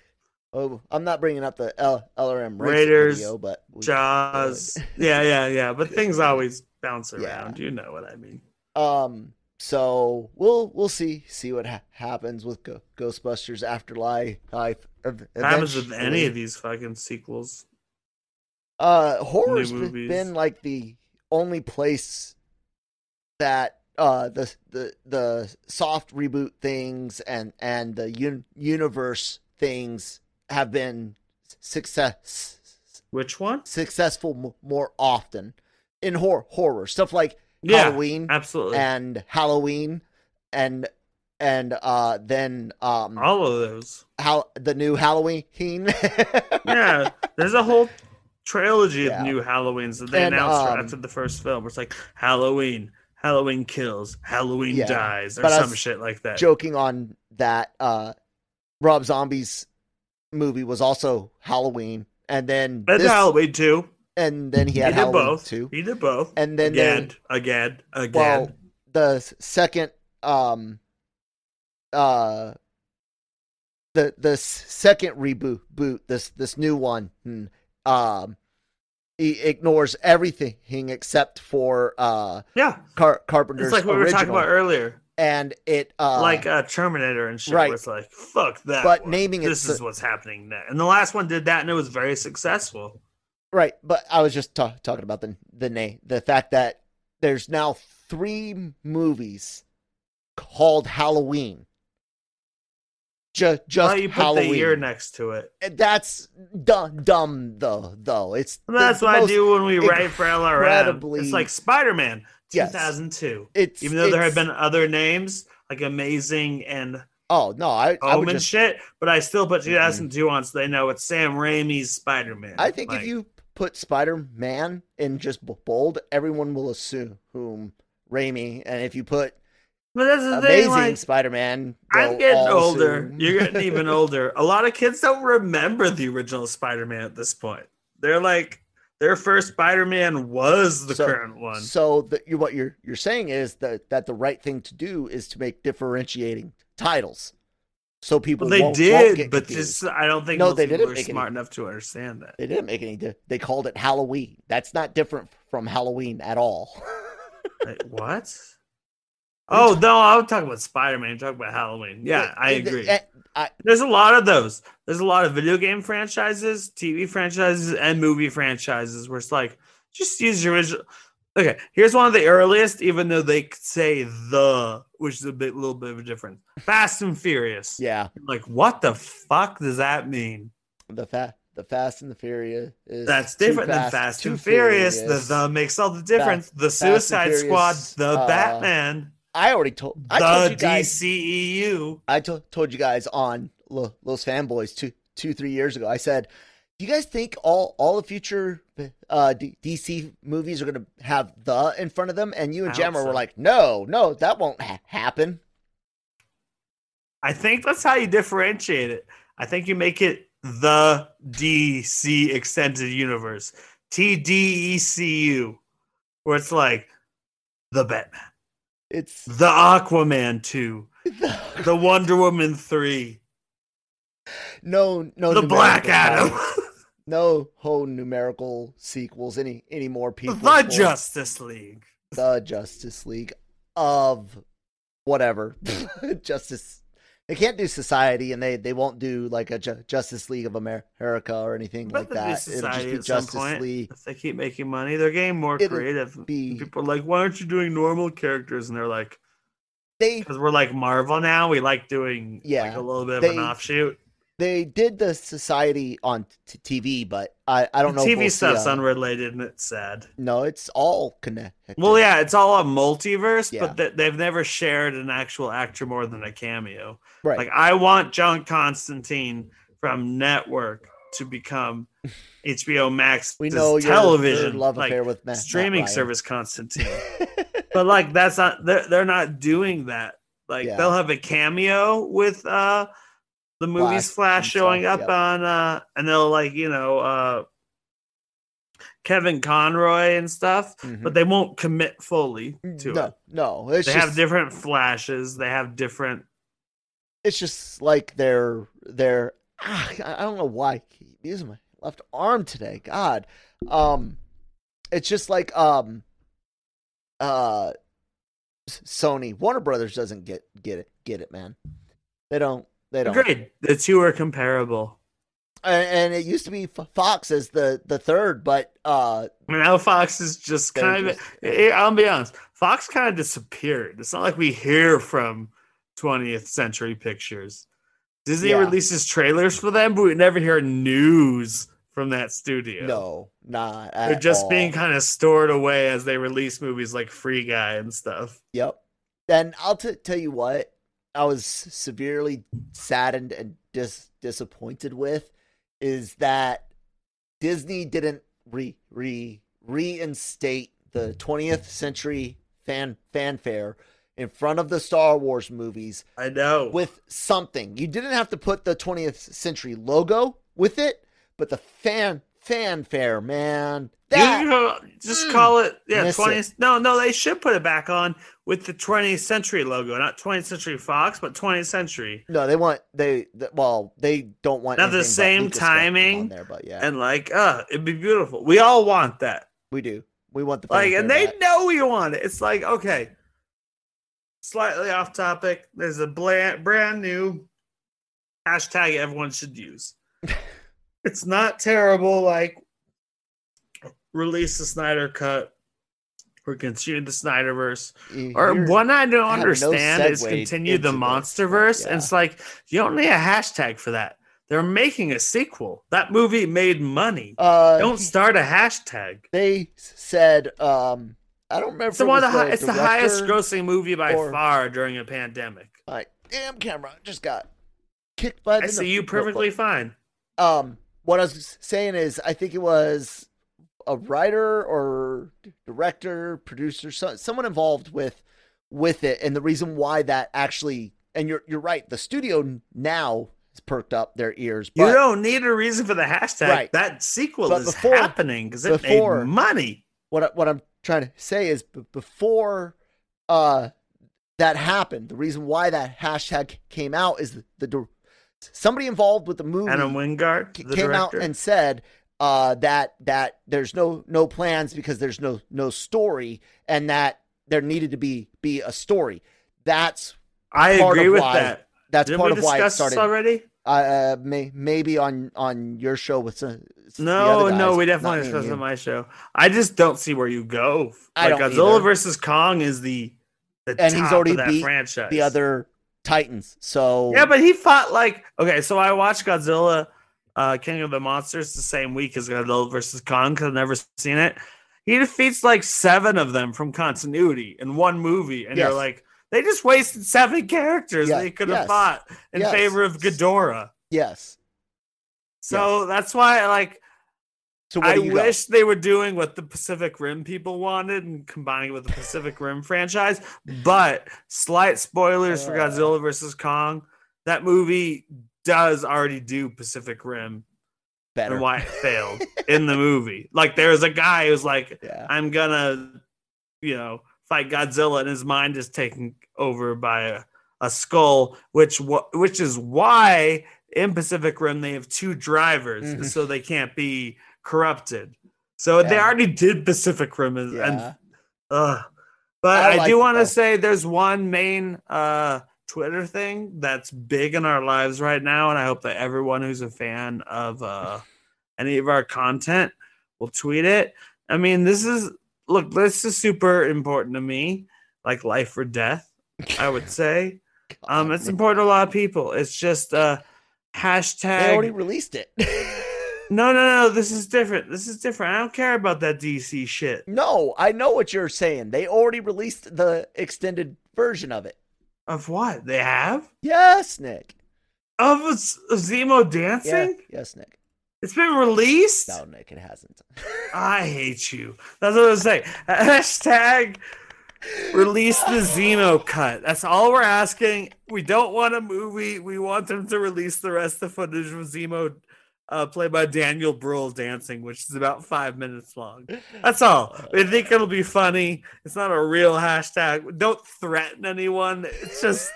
Oh, I'm not bringing up the L- LRM Raiders, video, but Jaws. yeah, yeah, yeah. But things always bounce around. Yeah. You know what I mean. Um. So we'll we'll see see what ha- happens with Go- Ghostbusters Afterlife. What happens with any of these fucking sequels? Uh, horror's been like the only place that uh the the the soft reboot things and and the un- universe things have been success. Which one? Successful m- more often in hor- horror stuff like yeah, Halloween, absolutely, and Halloween, and and uh, then um, all of those. How the new Halloween? Yeah, there's a whole trilogy yeah. of new Halloweens that they and, announced um, after the first film. It's like Halloween, Halloween Kills, Halloween yeah, Dies, or some shit like that. Joking on that. Uh, Rob Zombie's movie was also Halloween, and then and this, Halloween too, and then he had he Halloween both. too. He did both, and then again, then, again, again. Well, the second, um, uh, the the second reboot, boot this this new one, um, uh, he ignores everything except for uh, yeah, Car- Carpenter's. It's like what original. We were talking about earlier. And it uh, like a uh, Terminator and shit. Right. Where it's like fuck that. But one. naming this is the, what's happening next. And the last one did that, and it was very successful. Right, but I was just ta- talking about the the name, the fact that there's now three movies called Halloween. Just, just Why you Halloween. Put the year next to it. That's dumb, dumb though. Though it's well, that's what I do when we write for L R M. It's like Spider-Man. two thousand two Yes. It's, Even though it's, there have been other names like Amazing and oh no, I, I would just, shit, but I still put two thousand two mm-hmm. on so they know it's Sam Raimi's Spider-Man. I think like, if you put Spider-Man in just bold, everyone will assume whom Raimi, and if you put but that's the Amazing thing, like, Spider-Man, I'm getting older. You're getting even older. A lot of kids don't remember the original Spider-Man at this point. They're like. Their first Spider-Man was the so, current one. So the, you, what you're you're saying is that, that the right thing to do is to make differentiating titles, so people. Well, they won't, did, won't get but confused. just I don't think no, most they people are smart any, enough to understand that. They didn't make any. They called it Halloween. That's not different from Halloween at all. Wait, what? Oh no! I was talking about Spider-Man. I'm talking about Halloween. Yeah, I agree. I, There's a lot of those. There's a lot of video game franchises, T V franchises, and movie franchises where it's like just use your original. Okay, here's one of the earliest, even though they say the, which is a bit, little bit of a difference. Fast and Furious. Yeah. Like what the fuck does that mean? The fa- the Fast and the Furious. Is That's different fast, than Fast and Furious. Furious. The the makes all the difference. Fast, the Suicide Squad. The uh, Batman. I already told I told you guys D C E U. I to, told you guys on L- Los Fanboys two, two, three years ago. I said, do you guys think all, all the future uh, D- DC movies are going to have the in front of them? And you and Gemma so. were like, no, no, that won't ha- happen. I think that's how you differentiate it. I think you make it the D C Extended Universe, T D E C U, where it's like the Batman. It's the Aquaman two, the, the Wonder Woman three. No, no, the Black Adam. No whole numerical sequels. Any, any more people? The Justice League. The Justice League of whatever Justice. They can't do Society, and they, they won't do like a Ju- Justice League of America or anything but like that. It'll just be Justice point, League. If they keep making money, they're getting more It'll creative. Be... People are like, why aren't you doing normal characters? And they're like, because they... we're like Marvel now. We like doing yeah, like a little bit of they, an offshoot. They did the Society on t- TV, but I, I don't the know. T V if we'll stuff's a... unrelated, and it's sad. No, it's all connected. Well, yeah, it's all a multiverse, yeah. but th- they've never shared an actual actor more than a cameo. Right. Like I want John Constantine from Network to become H B O Max we know television love affair like, with Matt, streaming Matt service, Constantine. But like that's not they're, they're not doing that. Like yeah. they'll have a cameo with uh, the movie's Flash, Flash showing so, up yep. on, uh, and they'll like you know uh, Kevin Conroy and stuff, mm-hmm. but they won't commit fully to no, it. No, it's they just... have different flashes. They have different. It's just like they're they're ah, I don't know why I keep using my left arm today. God, um, it's just like um, uh, Sony Warner Brothers doesn't get get it get it man. They don't they don't. Agreed. The two are comparable. And, and it used to be Fox as the the third, but uh, now Fox is just kind of. Just, I'll be honest, Fox kind of disappeared. It's not like we hear from twentieth Century Pictures. Disney yeah. releases trailers for them, but we never hear news from that studio. No, not at They're just all. being kind of stored away as they release movies like Free Guy and stuff. Yep. And I'll t- tell you what, I was severely saddened and dis- disappointed with is that Disney didn't re re reinstate the twentieth Century fan fanfare in front of the Star Wars movies. I know. With something. You didn't have to put the twentieth Century logo with it, but the fan fanfare, man. That, you know, just mm, call it yeah, twentieth. It. No, no, they should put it back on with the twentieth Century logo, not twentieth Century Fox, but twentieth Century. No, they want they, they well, they don't want not the same timing on there, but yeah. And like, uh, it'd be beautiful. We all want that. We do. We want the like, and they back. know we want it. It's like, okay. Slightly off topic. There's a bland, brand new hashtag everyone should use. It's not terrible. Like release the Snyder cut or continue the Snyderverse. You, or one I don't I understand no is continue the Monsterverse. Yeah. And it's like you don't need a hashtag for that. They're making a sequel. That movie made money. Uh, don't start a hashtag. They said. Um... I don't remember. It's, the, one the, hi- it's the highest grossing movie by or... far during a pandemic. My damn camera just got kicked by the... I see you perfectly fine. Um, what I was saying is I think it was a writer or director, producer, so, someone involved with with it. And the reason why that actually... And you're you're right. The studio now has perked up their ears. But, you don't need a reason for the hashtag. Right. That sequel but is before, happening because it before, made money. What What I'm... trying to say is b- before uh that happened, the reason why that hashtag came out is the, the di- somebody involved with the movie, Adam Wingard, c- the came director. out and said uh that that there's no no plans because there's no no story and that there needed to be be a story. That's I agree with why, that that's Didn't part of why it started already uh may, maybe on on your show with some No, guys, no, we definitely discussed on my show. I just don't see where you go. Like Godzilla either. versus Kong is the, the and top he's already of that beat franchise. The other Titans. So yeah, but he fought like okay. So I watched Godzilla, uh, King of the Monsters, the same week as Godzilla versus Kong because I've never seen it. He defeats like seven of them from continuity in one movie, and yes. you're like, they just wasted seven characters yeah. they could have yes. fought in yes. favor of Ghidorah. Yes. So yes. that's why, like, so I wish got? they were doing what the Pacific Rim people wanted and combining it with the Pacific Rim franchise. But slight spoilers uh, for Godzilla versus Kong. That movie does already do Pacific Rim better and why it failed in the movie. Like, there's a guy who's like, yeah. I'm gonna, you know, fight Godzilla, and his mind is taken over by a, a skull, which which is why. In Pacific Rim, they have two drivers, mm-hmm. so they can't be corrupted. So yeah. they already did Pacific Rim, and, yeah. and uh, but I, I like do want to say there's one main uh, Twitter thing that's big in our lives right now, and I hope that everyone who's a fan of uh, any of our content will tweet it. I mean, this is look, this is super important to me, like life or death. I would say um, it's important to a lot of people. It's just. Uh, Hashtag. They already released it. no, no, no. This is different. This is different. I don't care about that D C shit. No, I know what you're saying. They already released the extended version of it. Of what? They have? Yes, Nick. Of, of Zemo dancing? Yeah. Yes, Nick. It's been released? No, Nick, it hasn't. I hate you. That's what I was saying. Hashtag release the Zeno cut. That's all we're asking. We don't want a movie. We want them to release the rest of the footage of Zemo uh, played by Daniel Bruhl dancing, which is about five minutes long. That's all. We think it'll be funny. It's not a real hashtag. Don't threaten anyone. It's just,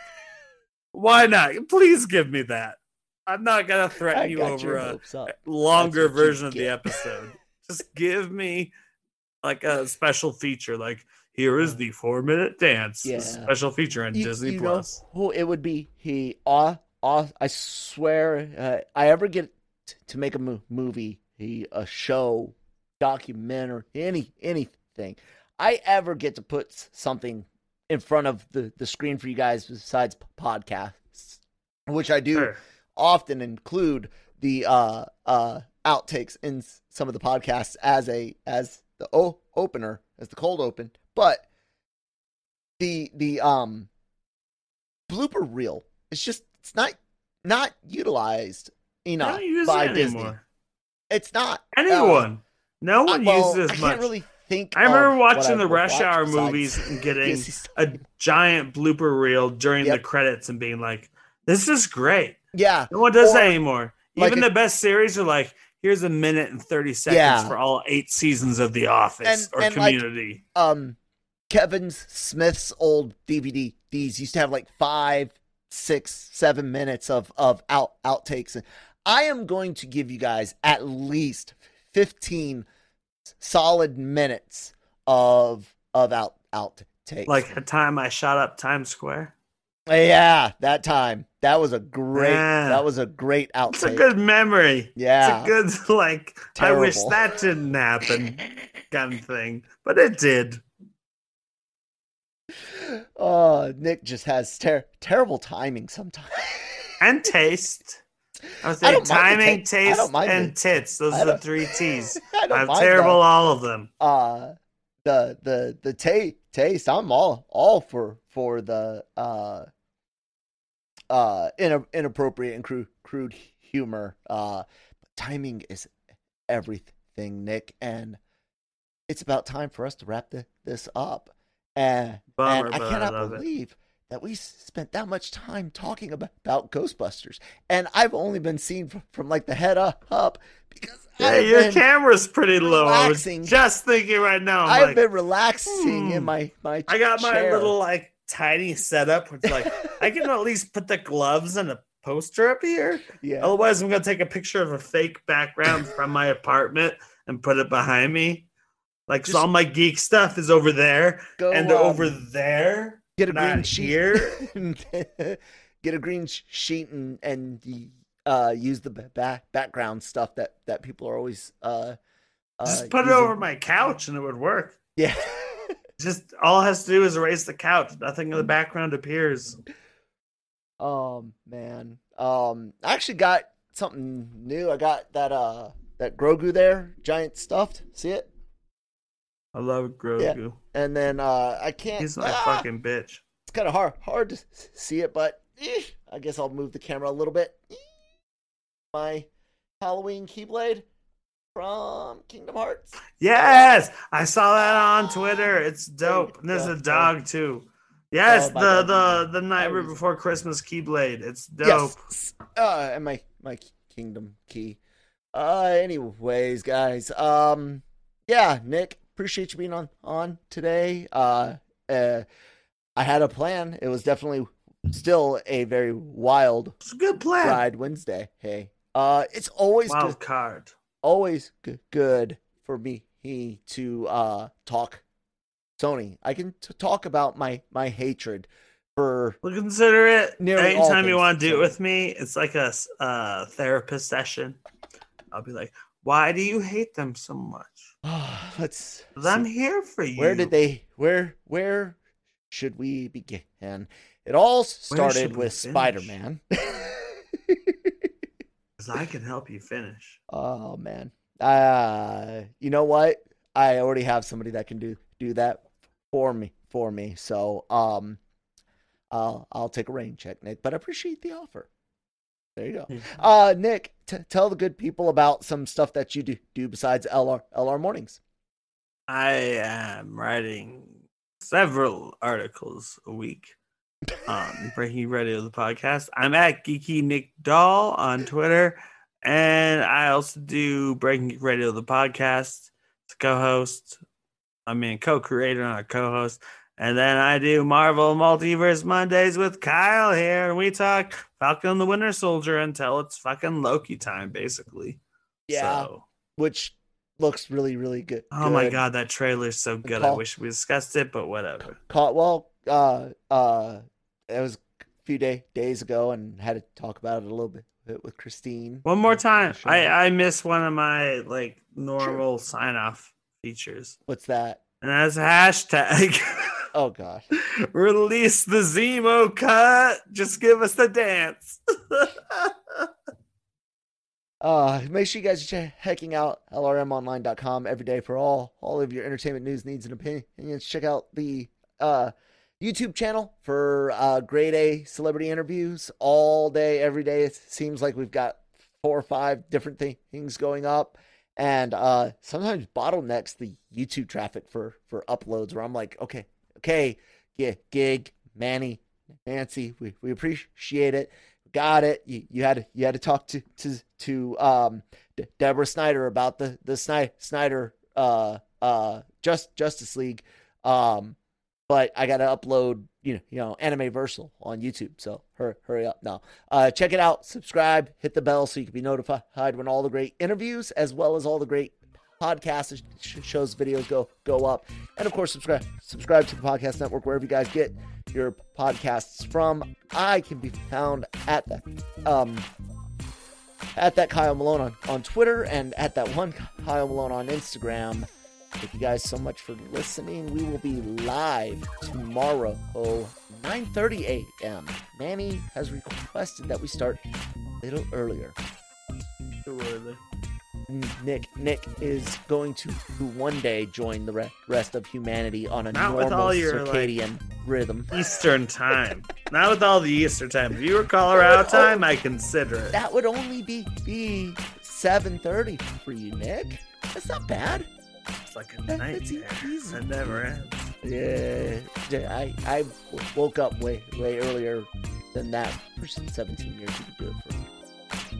why not? Please give me that. I'm not going to threaten I you over a longer version of the episode. Just give me like a special feature. Like, here is the four minute dance yeah. special feature on you, Disney you Plus. Who it would be. He, uh, uh, I swear, uh, I ever get t- to make a mo- movie, he, a show, documentary, any, anything. I ever get to put something in front of the, the screen for you guys besides podcasts, which I do. Sure. Often include the uh, uh, outtakes in some of the podcasts as a as the o- opener, as the cold open. But the the um, blooper reel, it's just it's not not utilized enough by it Disney. Anymore. It's not anyone. Um, no one I, well, uses I much. Can't really think. I remember watching the Rush Hour movies and getting a giant blooper reel during yep. the credits and being like, "This is great." Yeah. No one does or, that anymore. Even like a, the best series are like, here's a minute and thirty seconds yeah. for all eight seasons of The Office and, or and Community. Like, um, Kevin Smith's old D V Ds used to have like five, six, seven minutes of, of out outtakes. I am going to give you guys at least fifteen solid minutes of of out outtakes. Like the time I shot up Times Square. Yeah, that time. That was a great yeah. that was a great outtake. It's a good memory. Yeah. It's a good like terrible. I wish that didn't happen kind of thing. But it did. Oh, Nick just has ter- terrible timing sometimes. And taste. I was saying timing, ta- taste, and it. tits. Those are the three T's. I'm terrible that. all of them. Uh the the the taste taste, I'm all all for for the uh uh in, inappropriate and crude, crude humor. Uh but timing is everything, Nick, and it's about time for us to wrap the, this up. And, Bummer, and I cannot I believe it. that we spent that much time talking about, about Ghostbusters, and I've only been seen from, from like the head up, up because yeah, your camera's pretty low. I was just thinking right now. I'm I've like, been relaxing hmm. in my my. I got chair. my little like tiny setup. It's like I can at least put the gloves and a poster up here. Yeah. Otherwise, I'm gonna take a picture of a fake background from my apartment and put it behind me. Like just, so all my geek stuff is over there and on. over there. Get a green sheet. Here. Get a green sheet and and. Uh, use the back background stuff that, that people are always uh, uh, just put using. It over my couch and it would work. Yeah, just all it has to do is erase the couch. Nothing in the background appears. Oh man, um, I actually got something new. I got that uh that Grogu there, giant stuffed. See it? I love Grogu. Yeah. And then uh, I can't. He's my ah! fucking bitch. It's kind of hard hard to see it, but eh, I guess I'll move the camera a little bit. My Halloween Keyblade from Kingdom Hearts. Yes, I saw that on Twitter. It's dope. And there's yeah, a dog yeah. too. Yes, oh, the, the the Nightmare Before Christmas Keyblade. It's dope. Yes. Uh, and my my Kingdom Key. Uh, anyways, guys. Um, yeah, Nick, appreciate you being on on today. Uh, uh, I had a plan. It was definitely still a very wild. It's a good plan. Ride Wednesday. Hey. Uh, it's always wild good, card. Always good, good for me he, to uh, talk Sony. I can t- talk about my, my hatred for. Well, consider it anytime you want to do it with me. It's like a uh, therapist session. I'll be like, why do you hate them so much? Let's. I'm here for you. Where did they? Where? Where should we begin? It all started with finish? Spider-Man. Because I can help you finish. Oh, man. Uh, you know what? I already have somebody that can do, do that for me. For me. So um, I'll, I'll take a rain check, Nick. But I appreciate the offer. There you go. Uh, Nick, t- tell the good people about some stuff that you do, do besides L R, L R Mornings. I am writing several articles a week on Breaking Radio, the podcast. I'm at Geeky Nick Dahl on Twitter, and I also do Breaking Radio, the podcast. It's a co-host. I mean, co-creator, not a co-host. And then I do Marvel Multiverse Mondays with Kyle here, and we talk Falcon the Winter Soldier until it's fucking Loki time, basically. Yeah, so. Which looks really, really good. Oh good. My god, that trailer's so good. Call- I wish we discussed it, but whatever. Call- well, uh, uh, it was a few day- days ago, and had to talk about it a little bit with Christine. One more time. Sure. I, I missed one of my like normal sure. sign-off features. What's that? And that's a hashtag. Oh, God. Release the Zemo cut. Just give us the dance. uh, make sure you guys are checking out L R M online dot com every day for all, all of your entertainment news, needs, and opinions. Check out the uh, YouTube channel for uh, grade A celebrity interviews all day, every day. It seems like we've got four or five different th- things going up. And uh, sometimes bottlenecks the YouTube traffic for, for uploads where I'm like, okay, okay, yeah, Gig, Manny, Nancy, we, we appreciate it. Got it. You, you had to, you had to talk to to, to um De- Deborah Snyder about the the Snyder, Snyder uh uh just Justice League. Um, but I got to upload you know you know Animeversal on YouTube, so hurry, hurry up now. Uh, check it out, subscribe, hit the bell so you can be notified when all the great interviews as well as all the great podcasts, shows, videos go go up. And of course, subscribe subscribe to the podcast network wherever you guys get your podcasts from. I can be found at that um at that Kyle Malone on, on Twitter, and at that one Kyle Malone on Instagram. Thank you guys so much for listening. We will be live tomorrow, nine thirty a.m. Manny has requested that we start a little earlier. Too early. Nick, Nick is going to one day join the re- rest of humanity on a Not normal with all your, circadian like, rhythm. Eastern time. Not with all the Eastern time. If you were Colorado time, only, I consider it. That would only be, be seven thirty for you, Nick. That's not bad. It's like a nightmare. It never ends. Yeah, yeah I, I woke up way way earlier than that. For seventeen years, you could do it for me.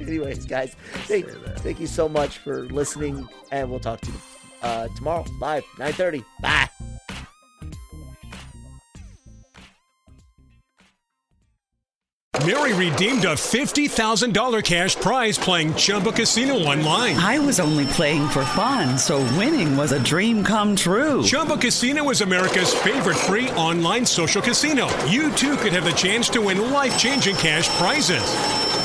Anyways, guys, thank, thank you so much for listening, and we'll talk to you uh, tomorrow live nine thirty. Bye. Mary redeemed a fifty thousand dollars cash prize playing Chumba Casino online. I was only playing for fun, so winning was a dream come true. Chumba Casino is America's favorite free online social casino. You, too, could have the chance to win life-changing cash prizes.